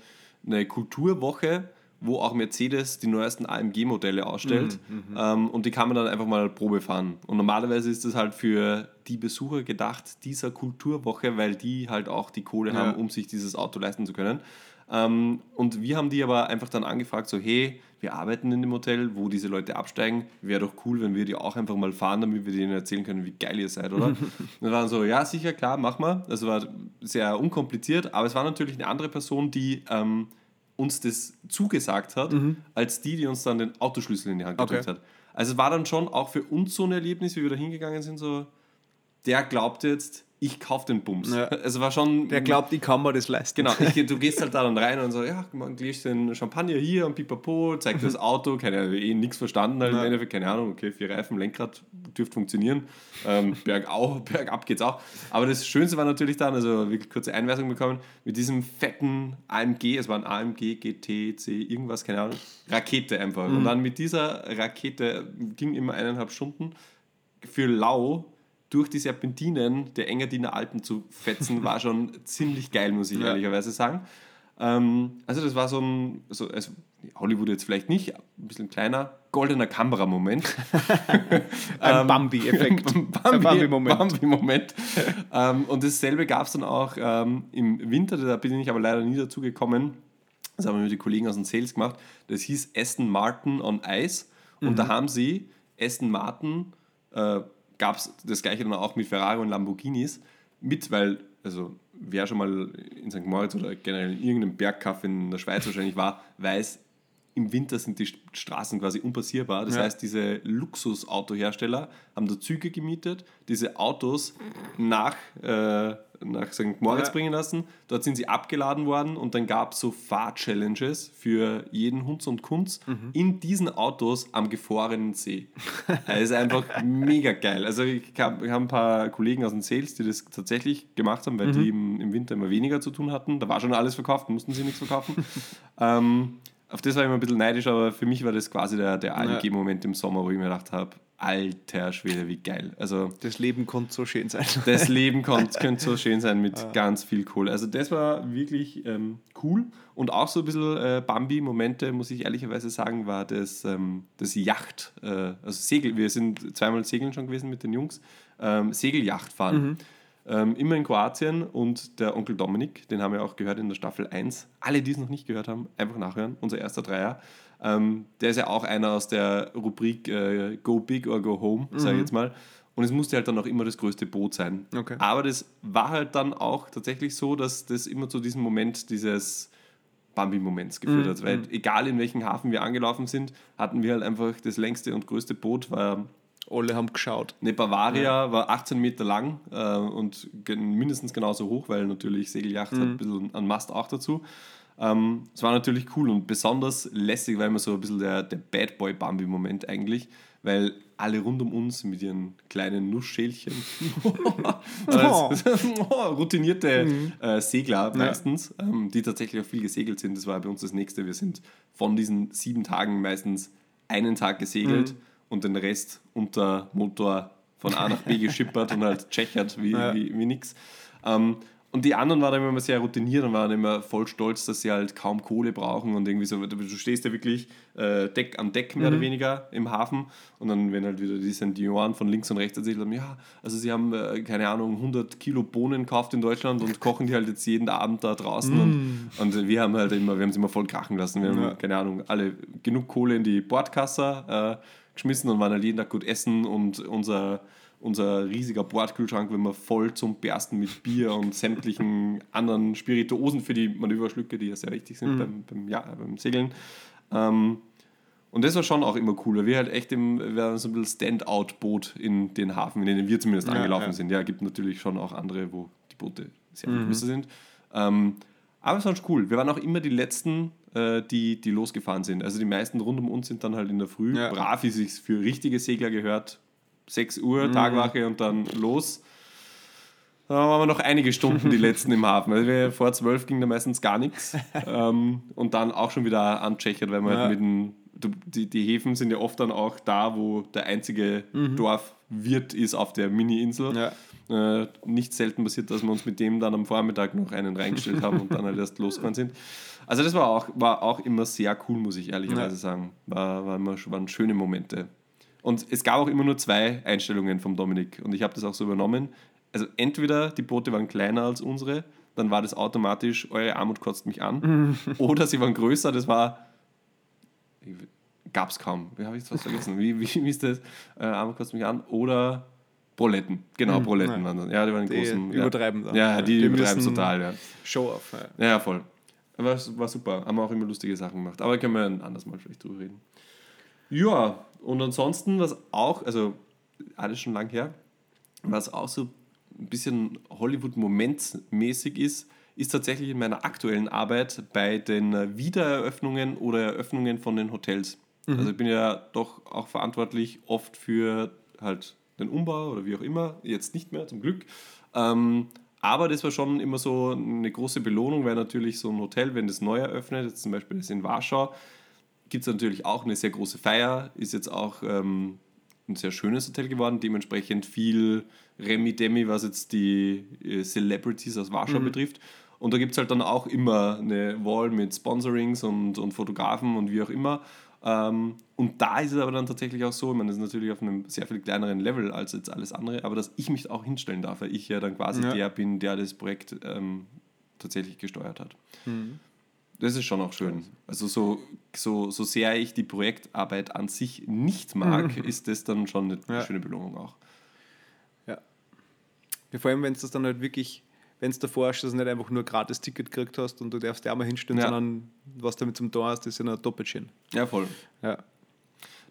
eine Kulturwoche, wo auch Mercedes die neuesten A M G-Modelle ausstellt. Mhm, ähm, und die kann man dann einfach mal Probe fahren. Und normalerweise ist das halt für die Besucher gedacht, dieser Kulturwoche, weil die halt auch die Kohle ja. haben, um sich dieses Auto leisten zu können. Um, und wir haben die aber einfach dann angefragt, so hey, wir arbeiten in dem Hotel, wo diese Leute absteigen, wäre doch cool, wenn wir die auch einfach mal fahren, damit wir denen erzählen können, wie geil ihr seid, oder? Und dann waren so, ja sicher, klar, mach mal. Das war sehr unkompliziert, aber es war natürlich eine andere Person, die ähm, uns das zugesagt hat, mhm. als die, die uns dann den Autoschlüssel in die Hand gedrückt okay. hat. Also es war dann schon auch für uns so ein Erlebnis, wie wir da hingegangen sind, so der glaubt jetzt, ich kaufe den Bums. Ja. Also war schon, der glaubt, ich kann mir das leisten. Genau, ich, du gehst halt da dann rein und so, ja, man gläst den Champagner hier und pipapo, zeigt das Auto, keine Ahnung, eh nichts verstanden, halt ja. im Endeffekt, keine Ahnung, okay, vier Reifen, Lenkrad, dürfte funktionieren, ähm, bergauf, bergab geht's auch. Aber das Schönste war natürlich dann, also wirklich kurze Einweisung bekommen, mit diesem fetten A M G, es war ein A M G, G T, C, irgendwas, keine Ahnung, Rakete einfach. Mhm. Und dann mit dieser Rakete ging immer eineinhalb Stunden für lau, durch die Serpentinen der Engadiner Alpen zu fetzen, war schon ziemlich geil, muss ich ja. ehrlicherweise sagen. Ähm, also das war so ein, so, also Hollywood jetzt vielleicht nicht, ein bisschen kleiner, goldener Kameramoment. ein Bambi-Effekt. Ein Bambi-Moment. Bambi-Moment. ähm, und dasselbe gab es dann auch ähm, im Winter, da bin ich aber leider nie dazu gekommen, das haben wir mit den Kollegen aus den Sales gemacht, das hieß Aston Martin on Ice. Und mhm. da haben sie Aston Martin äh, gab es das Gleiche dann auch mit Ferrari und Lamborghinis mit, weil, also wer schon mal in Sankt Moritz oder generell in irgendeinem Bergkaff in der Schweiz wahrscheinlich war, weiß, im Winter sind die Straßen quasi unpassierbar. Das ja. heißt, diese Luxusautohersteller haben da Züge gemietet, diese Autos nach, äh, nach Sankt Moritz ja. bringen lassen, dort sind sie abgeladen worden und dann gab es so Fahr-Challenges für jeden Hunz und Kunz mhm. in diesen Autos am gefrorenen See. Das ist einfach mega geil. Also ich habe hab ein paar Kollegen aus den Sales, die das tatsächlich gemacht haben, weil mhm. die im, im Winter immer weniger zu tun hatten. Da war schon alles verkauft, mussten sie nichts verkaufen. ähm, Auf das war ich immer ein bisschen neidisch, aber für mich war das quasi der, der A M G-Moment im Sommer, wo ich mir gedacht habe, alter Schwede, wie geil. Also, das Leben konnte so schön sein. Das Leben konnte, könnte so schön sein mit ah. ganz viel Kohle. Also das war wirklich ähm, cool. Und auch so ein bisschen äh, Bambi-Momente, muss ich ehrlicherweise sagen, war das, ähm, das Yacht, äh, also Segel. Wir sind zweimal segeln schon gewesen mit den Jungs. Ähm, Segeljacht fahren. Mhm. Ähm, immer in Kroatien und der Onkel Dominik, den haben wir auch gehört in der Staffel eins. Alle, die es noch nicht gehört haben, einfach nachhören. Unser erster Dreier. Ähm, der ist ja auch einer aus der Rubrik äh, Go Big or Go Home, mhm. sage ich jetzt mal. Und es musste halt dann auch immer das größte Boot sein. Okay. Aber das war halt dann auch tatsächlich so, dass das immer zu diesem Moment dieses Bambi-Moments geführt mhm. hat. Weil egal in welchen Hafen wir angelaufen sind, hatten wir halt einfach das längste und größte Boot, war alle haben geschaut. Ne, Bavaria ja. war achtzehn Meter lang äh, und mindestens genauso hoch, weil natürlich Segeljacht mhm. hat ein bisschen einen Mast auch dazu. Es ähm, war natürlich cool und besonders lässig, weil man so ein bisschen der, der Bad Boy Bambi-Moment eigentlich, weil alle rund um uns mit ihren kleinen Nussschälchen als, routinierte mhm. äh, Segler meistens, ja. ähm, die tatsächlich auch viel gesegelt sind. Das war bei uns das Nächste. Wir sind von diesen sieben Tagen meistens einen Tag gesegelt, mhm. und den Rest unter Motor von A nach B geschippert und halt tschechert wie, ja. wie, wie nix. Ähm, und die anderen waren immer sehr routiniert und waren immer voll stolz, dass sie halt kaum Kohle brauchen und irgendwie so, du stehst ja wirklich äh, Deck am Deck mehr mhm. oder weniger im Hafen und dann werden halt wieder die Senioren von links und rechts erzählt haben, ja, also sie haben, äh, keine Ahnung, hundert Kilo Bohnen gekauft in Deutschland und kochen die halt jetzt jeden Abend da draußen mhm. und, und wir haben halt immer, wir haben sie immer voll krachen lassen, wir haben, ja. keine Ahnung, alle genug Kohle in die Bordkasse, äh, geschmissen und waren halt jeden Tag gut essen und unser, unser riesiger Bordkühlschrank war immer voll zum Bersten mit Bier und sämtlichen anderen Spirituosen für die Manöverschlücke, die ja sehr wichtig sind mhm. beim, beim, ja, beim Segeln. Ähm, und das war schon auch immer cool, weil wir halt echt im, wir waren so ein bisschen Stand-out-Boot in den Hafen, in den wir zumindest ja, angelaufen ja. sind. Ja, gibt natürlich schon auch andere, wo die Boote sehr viel größer mhm. sind. Ähm, aber es war schon cool. Wir waren auch immer die Letzten, die, die losgefahren sind. Also die meisten rund um uns sind dann halt in der Früh, ja. brav, wie es sich für richtige Segler gehört, sechs Uhr, mhm. Tagwache und dann los. Da waren wir noch einige Stunden die letzten im Hafen. Also wir, vor zwölf ging da meistens gar nichts. ähm, und dann auch schon wieder antschechert, weil man ja. halt mit dem, die, die Häfen sind ja oft dann auch da, wo der einzige mhm. Dorfwirt ist auf der Mini-Insel. Ja. Äh, nicht selten passiert, dass wir uns mit dem dann am Vormittag noch einen reingestellt haben und dann halt erst losgefahren sind. Also das war auch, war auch immer sehr cool, muss ich ehrlicherweise ja. sagen. War, war immer, waren schöne Momente. Und es gab auch immer nur zwei Einstellungen vom Dominik und ich habe das auch so übernommen. Also entweder die Boote waren kleiner als unsere, dann war das automatisch, eure Armut kotzt mich an. Oder sie waren größer, das war... Gab's kaum. Wie habe ich jetzt was vergessen? Wie, wie, wie ist das? Äh, Armut kotzt mich an. Oder... Proletten, genau, Proletten ja. waren das. Ja, die waren die großen. Übertreiben dann. Ja, die, die übertreiben total, ja. Show-off. Ja. ja, voll. War, war super, haben wir auch immer lustige Sachen gemacht. Aber können wir ein anderes Mal vielleicht drüber reden. Ja, und ansonsten, was auch, also alles schon lang her, was auch so ein bisschen Hollywood-Moment-mäßig ist, ist tatsächlich in meiner aktuellen Arbeit bei den Wiedereröffnungen oder Eröffnungen von den Hotels. Mhm. Also ich bin ja doch auch verantwortlich oft für halt den Umbau oder wie auch immer, jetzt nicht mehr zum Glück. Ähm, aber das war schon immer so eine große Belohnung, weil natürlich so ein Hotel, wenn das neu eröffnet, jetzt zum Beispiel das in Warschau, gibt es natürlich auch eine sehr große Feier, ist jetzt auch ähm, ein sehr schönes Hotel geworden, dementsprechend viel Remi-Demi, was jetzt die äh, Celebrities aus Warschau mhm. betrifft. Und da gibt es halt dann auch immer eine Wall mit Sponsorings und, und Fotografen und wie auch immer. Ähm, und da ist es aber dann tatsächlich auch so, ich meine, das ist natürlich auf einem sehr viel kleineren Level als jetzt alles andere, aber dass ich mich auch hinstellen darf, weil ich ja dann quasi ja. der bin, der das Projekt ähm, tatsächlich gesteuert hat. Mhm. Das ist schon auch schön. Also so, so, so sehr ich die Projektarbeit an sich nicht mag, mhm. ist das dann schon eine ja. schöne Belohnung auch. Ja. ja vor allem, wenn es das dann halt wirklich, wenn es davor ist, dass du nicht einfach nur ein gratis Ticket gekriegt hast und du darfst dir einmal hinstellen, ja. sondern was damit zum Tor hast, ist ja noch doppelt schön. Ja, voll. Ja.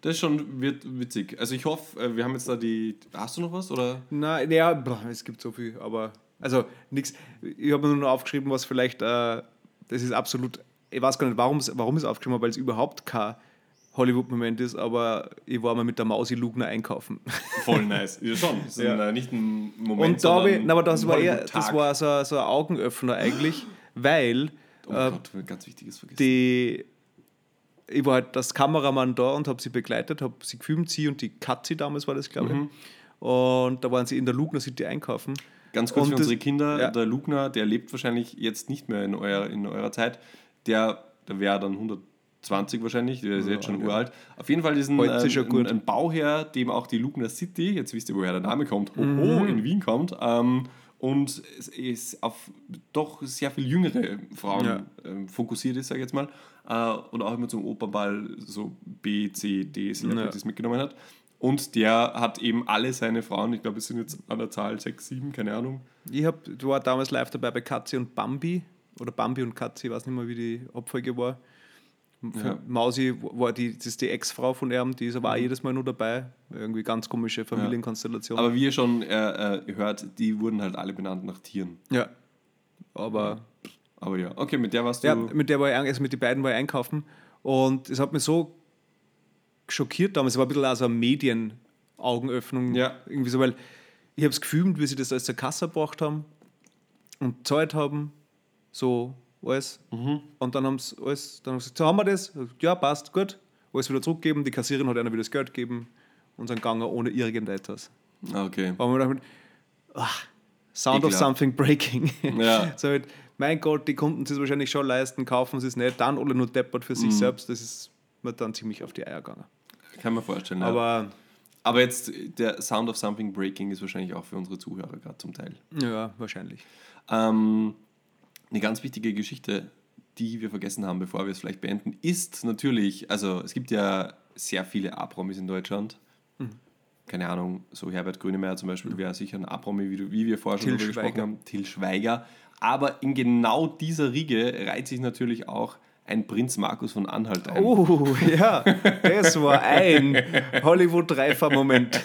Das ist schon witzig. Also ich hoffe, wir haben jetzt da die... Hast du noch was? Oder? Nein, ja, es gibt so viel, aber... Also nichts. Ich habe mir nur noch aufgeschrieben, was vielleicht... Äh, das ist absolut, ich weiß gar nicht, warum es warum aufgeschrieben habe, weil es überhaupt kein Hollywood-Moment ist, aber ich war mal mit der Mausi Lugner einkaufen. Voll nice, ja schon, das ist ja. nicht ein Moment, und da ich, nein, aber das war eher, das war so, so ein Augenöffner eigentlich, weil oh äh, Gott, ganz Wichtiges vergessen. Die, ich war halt das Kameramann da und habe sie begleitet, habe sie gefilmt, sie und die Katzi damals war das, glaube ich, mhm. und da waren sie in der Lugner City einkaufen. Ganz kurz und für unsere Kinder, ja. der Lugner, der lebt wahrscheinlich jetzt nicht mehr in, euer, in eurer Zeit, der, der wäre dann hundertzwanzig wahrscheinlich, der ist ja, jetzt schon ja. uralt. Auf jeden Fall ist ein, ist ein, ein, ein Bauherr, dem auch die Lugner City, jetzt wisst ihr, woher der Name kommt, oho, mhm. in Wien kommt, ähm, und es ist auf doch sehr viel jüngere Frauen ja. ähm, fokussiert ist, sage ich jetzt mal, äh, und auch immer zum Opernball so B, C, D, C, ja. das mitgenommen hat. Und der hat eben alle seine Frauen, ich glaube, es sind jetzt an der Zahl sechs, sieben, keine Ahnung. Ich hab, du warst damals live dabei bei Katzi und Bambi, oder Bambi und Katzi, ich weiß nicht mehr, wie die Abfolge war. Ja. Mausi war die, das ist die Ex-Frau von ihm, die ist aber mhm. auch jedes Mal nur dabei. Irgendwie ganz komische Familienkonstellation. Ja. Aber wie ihr schon äh, hört, die wurden halt alle benannt nach Tieren. Ja, aber... Aber ja, okay, mit der warst du... Ja, mit der war ich, also mit den beiden war ich einkaufen. Und es hat mich so... schockiert damals, es war ein bisschen auch so eine Medien-Augenöffnung. Ja. Irgendwie so, weil ich habe es gefilmt, wie sie das alles zur Kasse gebracht haben und gezahlt haben, so alles. Mhm. Und dann haben sie alles, dann haben sie gesagt, so haben wir das, ja passt, gut, alles wieder zurückgeben, die Kassiererin hat einer wieder das Geld gegeben und sind gegangen ohne irgendetwas. Okay. Aber wir dachten, oh, Sound ich of glaub. Something breaking. Ja. So halt, mein Gott, die Kunden sie es wahrscheinlich schon leisten, kaufen sie es nicht, dann alle nur deppert für mhm. sich selbst, das ist mir dann ziemlich auf die Eier gegangen. Kann man vorstellen, aber ja. Aber jetzt, der Sound of Something Breaking ist wahrscheinlich auch für unsere Zuhörer gerade zum Teil. Ja, wahrscheinlich. Ähm, eine ganz wichtige Geschichte, die wir vergessen haben, bevor wir es vielleicht beenden, ist natürlich, also es gibt ja sehr viele A-Promis in Deutschland. Mhm. Keine Ahnung, so Herbert Grönemeyer zum Beispiel mhm. wäre sicher ein A-Promi, wie, wie wir vorher schon darüber gesprochen haben. Till Schweiger. Aber in genau dieser Riege reiht sich natürlich auch ein Prinz Markus von Anhalt ein. Oh, ja, das war ein Hollywood-Reifer-Moment.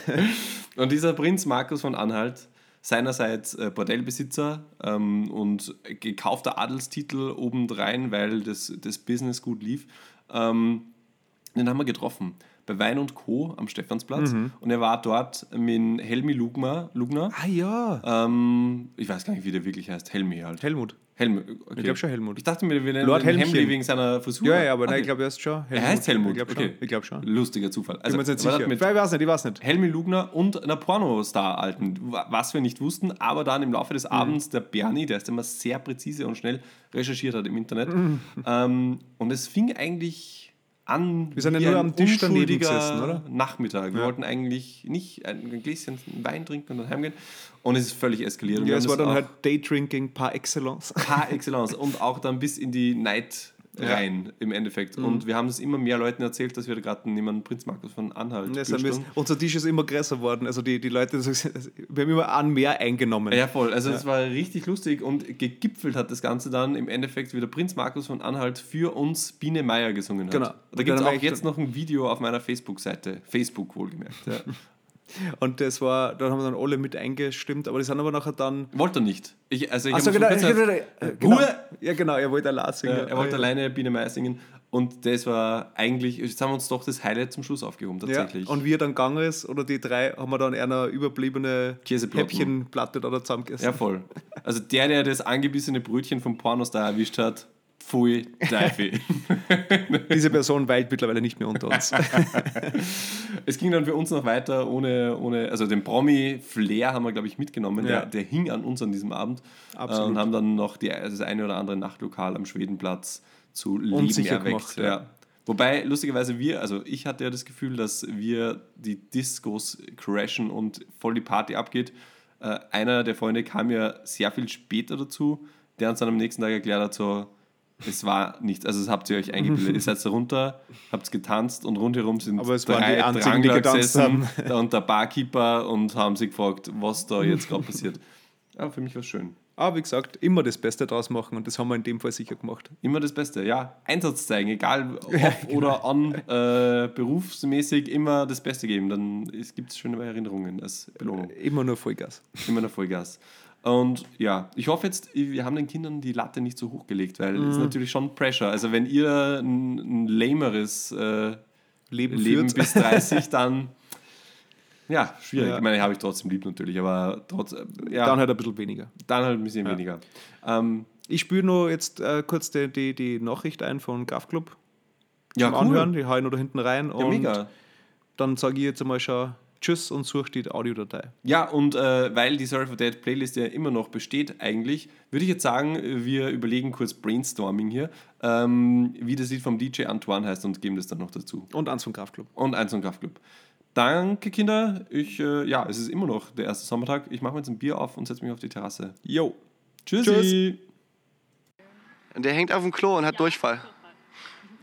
Und dieser Prinz Markus von Anhalt, seinerseits Bordellbesitzer ähm, und gekaufter Adelstitel obendrein, weil das, das Business gut lief, ähm, den haben wir getroffen. Bei Wein und Co. am Stephansplatz. Mhm. Und er war dort mit Helmi Lugner. Lugner. Ah ja. Ähm, ich weiß gar nicht, wie der wirklich heißt. Helmi halt. Helmut. Helmut. Okay. Ich glaube schon Helmut. Ich dachte mir, wir nennen ihn Helmli wegen seiner Frisur. Ja, ja, aber okay. Nein, ich glaube, er ist schon Helmut. Er heißt Helmut. Ich glaube schon. Okay. Glaub schon. Lustiger Zufall. Also, ich weiß nicht, ich weiß nicht. Helmi Lugner und einer Pornostar-Alten, was wir nicht wussten, aber dann im Laufe des Abends mhm. der Berni, der ist immer sehr präzise und schnell recherchiert hat im Internet. Mhm. Ähm, und es fing eigentlich... an, wir sind ja nur am Tisch daneben gesessen, oder? Nachmittag. Wir ja. wollten eigentlich nicht ein Gläschen Wein trinken und dann heimgehen. Und es ist völlig eskaliert. Und ja, es war dann halt Daydrinking par excellence. Par excellence. Und auch dann bis in die Night rein, ja. im Endeffekt. Mhm. Und wir haben es immer mehr Leuten erzählt, dass wir gerade jemanden Prinz Markus von Anhalt haben. Unser Tisch ist immer größer worden. Also die, die Leute, wir haben immer an mehr eingenommen. Ja, voll. Also es ja. war richtig lustig und gegipfelt hat das Ganze dann im Endeffekt, wie der Prinz Markus von Anhalt für uns Biene Meier gesungen hat. Genau. Da gibt es auch jetzt noch ein Video auf meiner Facebook-Seite. Facebook wohlgemerkt. Ja. Und das war, dann haben wir dann alle mit eingestimmt, aber die sind aber nachher dann... Wollte er nicht. Ich, also ich Ach so, genau, ich, genau, Ruhe! Genau. Ja genau, er wollte allein singen. Äh, er wollte oh, alleine ja. Biene Meier singen und das war eigentlich, jetzt haben wir uns doch das Highlight zum Schluss aufgehoben tatsächlich. Ja, und wie er dann gegangen ist, oder die drei, haben wir dann einer überbliebene Häppchenplatte da zusammengegessen. Ja voll. Also der, der das angebissene Brötchen vom Pornostar erwischt hat, pfui, Teufel. Diese Person weilt mittlerweile nicht mehr unter uns. Es ging dann für uns noch weiter ohne, ohne also den Promi-Flair haben wir, glaube ich, mitgenommen. Ja. Der, der hing an uns an diesem Abend. Absolut. Äh, und haben dann noch die, also das eine oder andere Nachtlokal am Schwedenplatz zu Leben erweckt. Ja. Ja. Wobei, lustigerweise, wir, also ich hatte ja das Gefühl, dass wir die Discos crashen und voll die Party abgeht. Äh, einer der Freunde kam ja sehr viel später dazu, der uns dann am nächsten Tag erklärt hat, so, es war nichts, also das habt ihr euch eingebildet. Ihr seid runter, habt getanzt und rundherum sind aber es drei waren die Drangler gesessen und der Barkeeper und haben sich gefragt, was da jetzt gerade passiert. Ja, für mich war es schön. Aber wie gesagt, immer das Beste draus machen und das haben wir in dem Fall sicher gemacht. Immer das Beste, ja. Einsatz zeigen, egal ob ja, genau. oder an, äh, berufsmäßig immer das Beste geben. Dann gibt es schöne Erinnerungen als Belohnung. Immer nur Vollgas. Immer nur Vollgas. Und ja, ich hoffe jetzt, wir haben den Kindern die Latte nicht so hoch gelegt, weil mhm. es ist natürlich schon Pressure. Also wenn ihr ein, ein lameres äh, Leben, Leben bis dreißig, dann ja, schwierig. Ja. Ich meine, habe ich trotzdem lieb natürlich, aber trotzdem. Ja, dann halt ein bisschen weniger. Dann halt ein bisschen ja. weniger. Ähm, ich spüre nur jetzt äh, kurz die, die, die Nachricht ein von Kraftklub. Ja, cool. Anhören, die haue ich noch da hinten rein. Ja, und mega. Dann sage ich jetzt einmal schon Tschüss und such die Audiodatei. Ja, und äh, weil die Sorry for Dead Playlist ja immer noch besteht eigentlich, würde ich jetzt sagen, wir überlegen kurz Brainstorming hier, ähm, wie das Lied vom D J Antoine heißt und geben das dann noch dazu. Und eins vom Kraftklub. Und eins vom Kraftklub. Danke, Kinder. Ich, äh, ja, es ist immer noch der erste Sommertag. Ich mache mir jetzt ein Bier auf und setze mich auf die Terrasse. Jo. Tschüssi. Tschüss. Der hängt auf dem Klo und hat ja. Durchfall.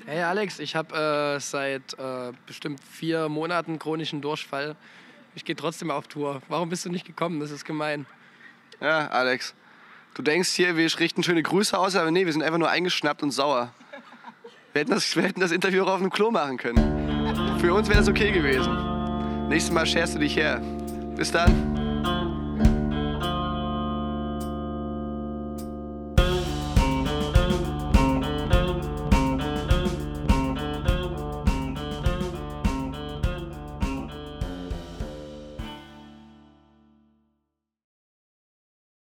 Hey Alex, ich habe äh, seit äh, bestimmt vier Monaten chronischen Durchfall. Ich gehe trotzdem auf Tour. Warum bist du nicht gekommen? Das ist gemein. Ja, Alex, du denkst hier, wir richten schöne Grüße aus, aber nee, wir sind einfach nur eingeschnappt und sauer. Wir hätten das, wir hätten das Interview auch auf dem Klo machen können. Für uns wäre das okay gewesen. Nächstes Mal scherst du dich her. Bis dann.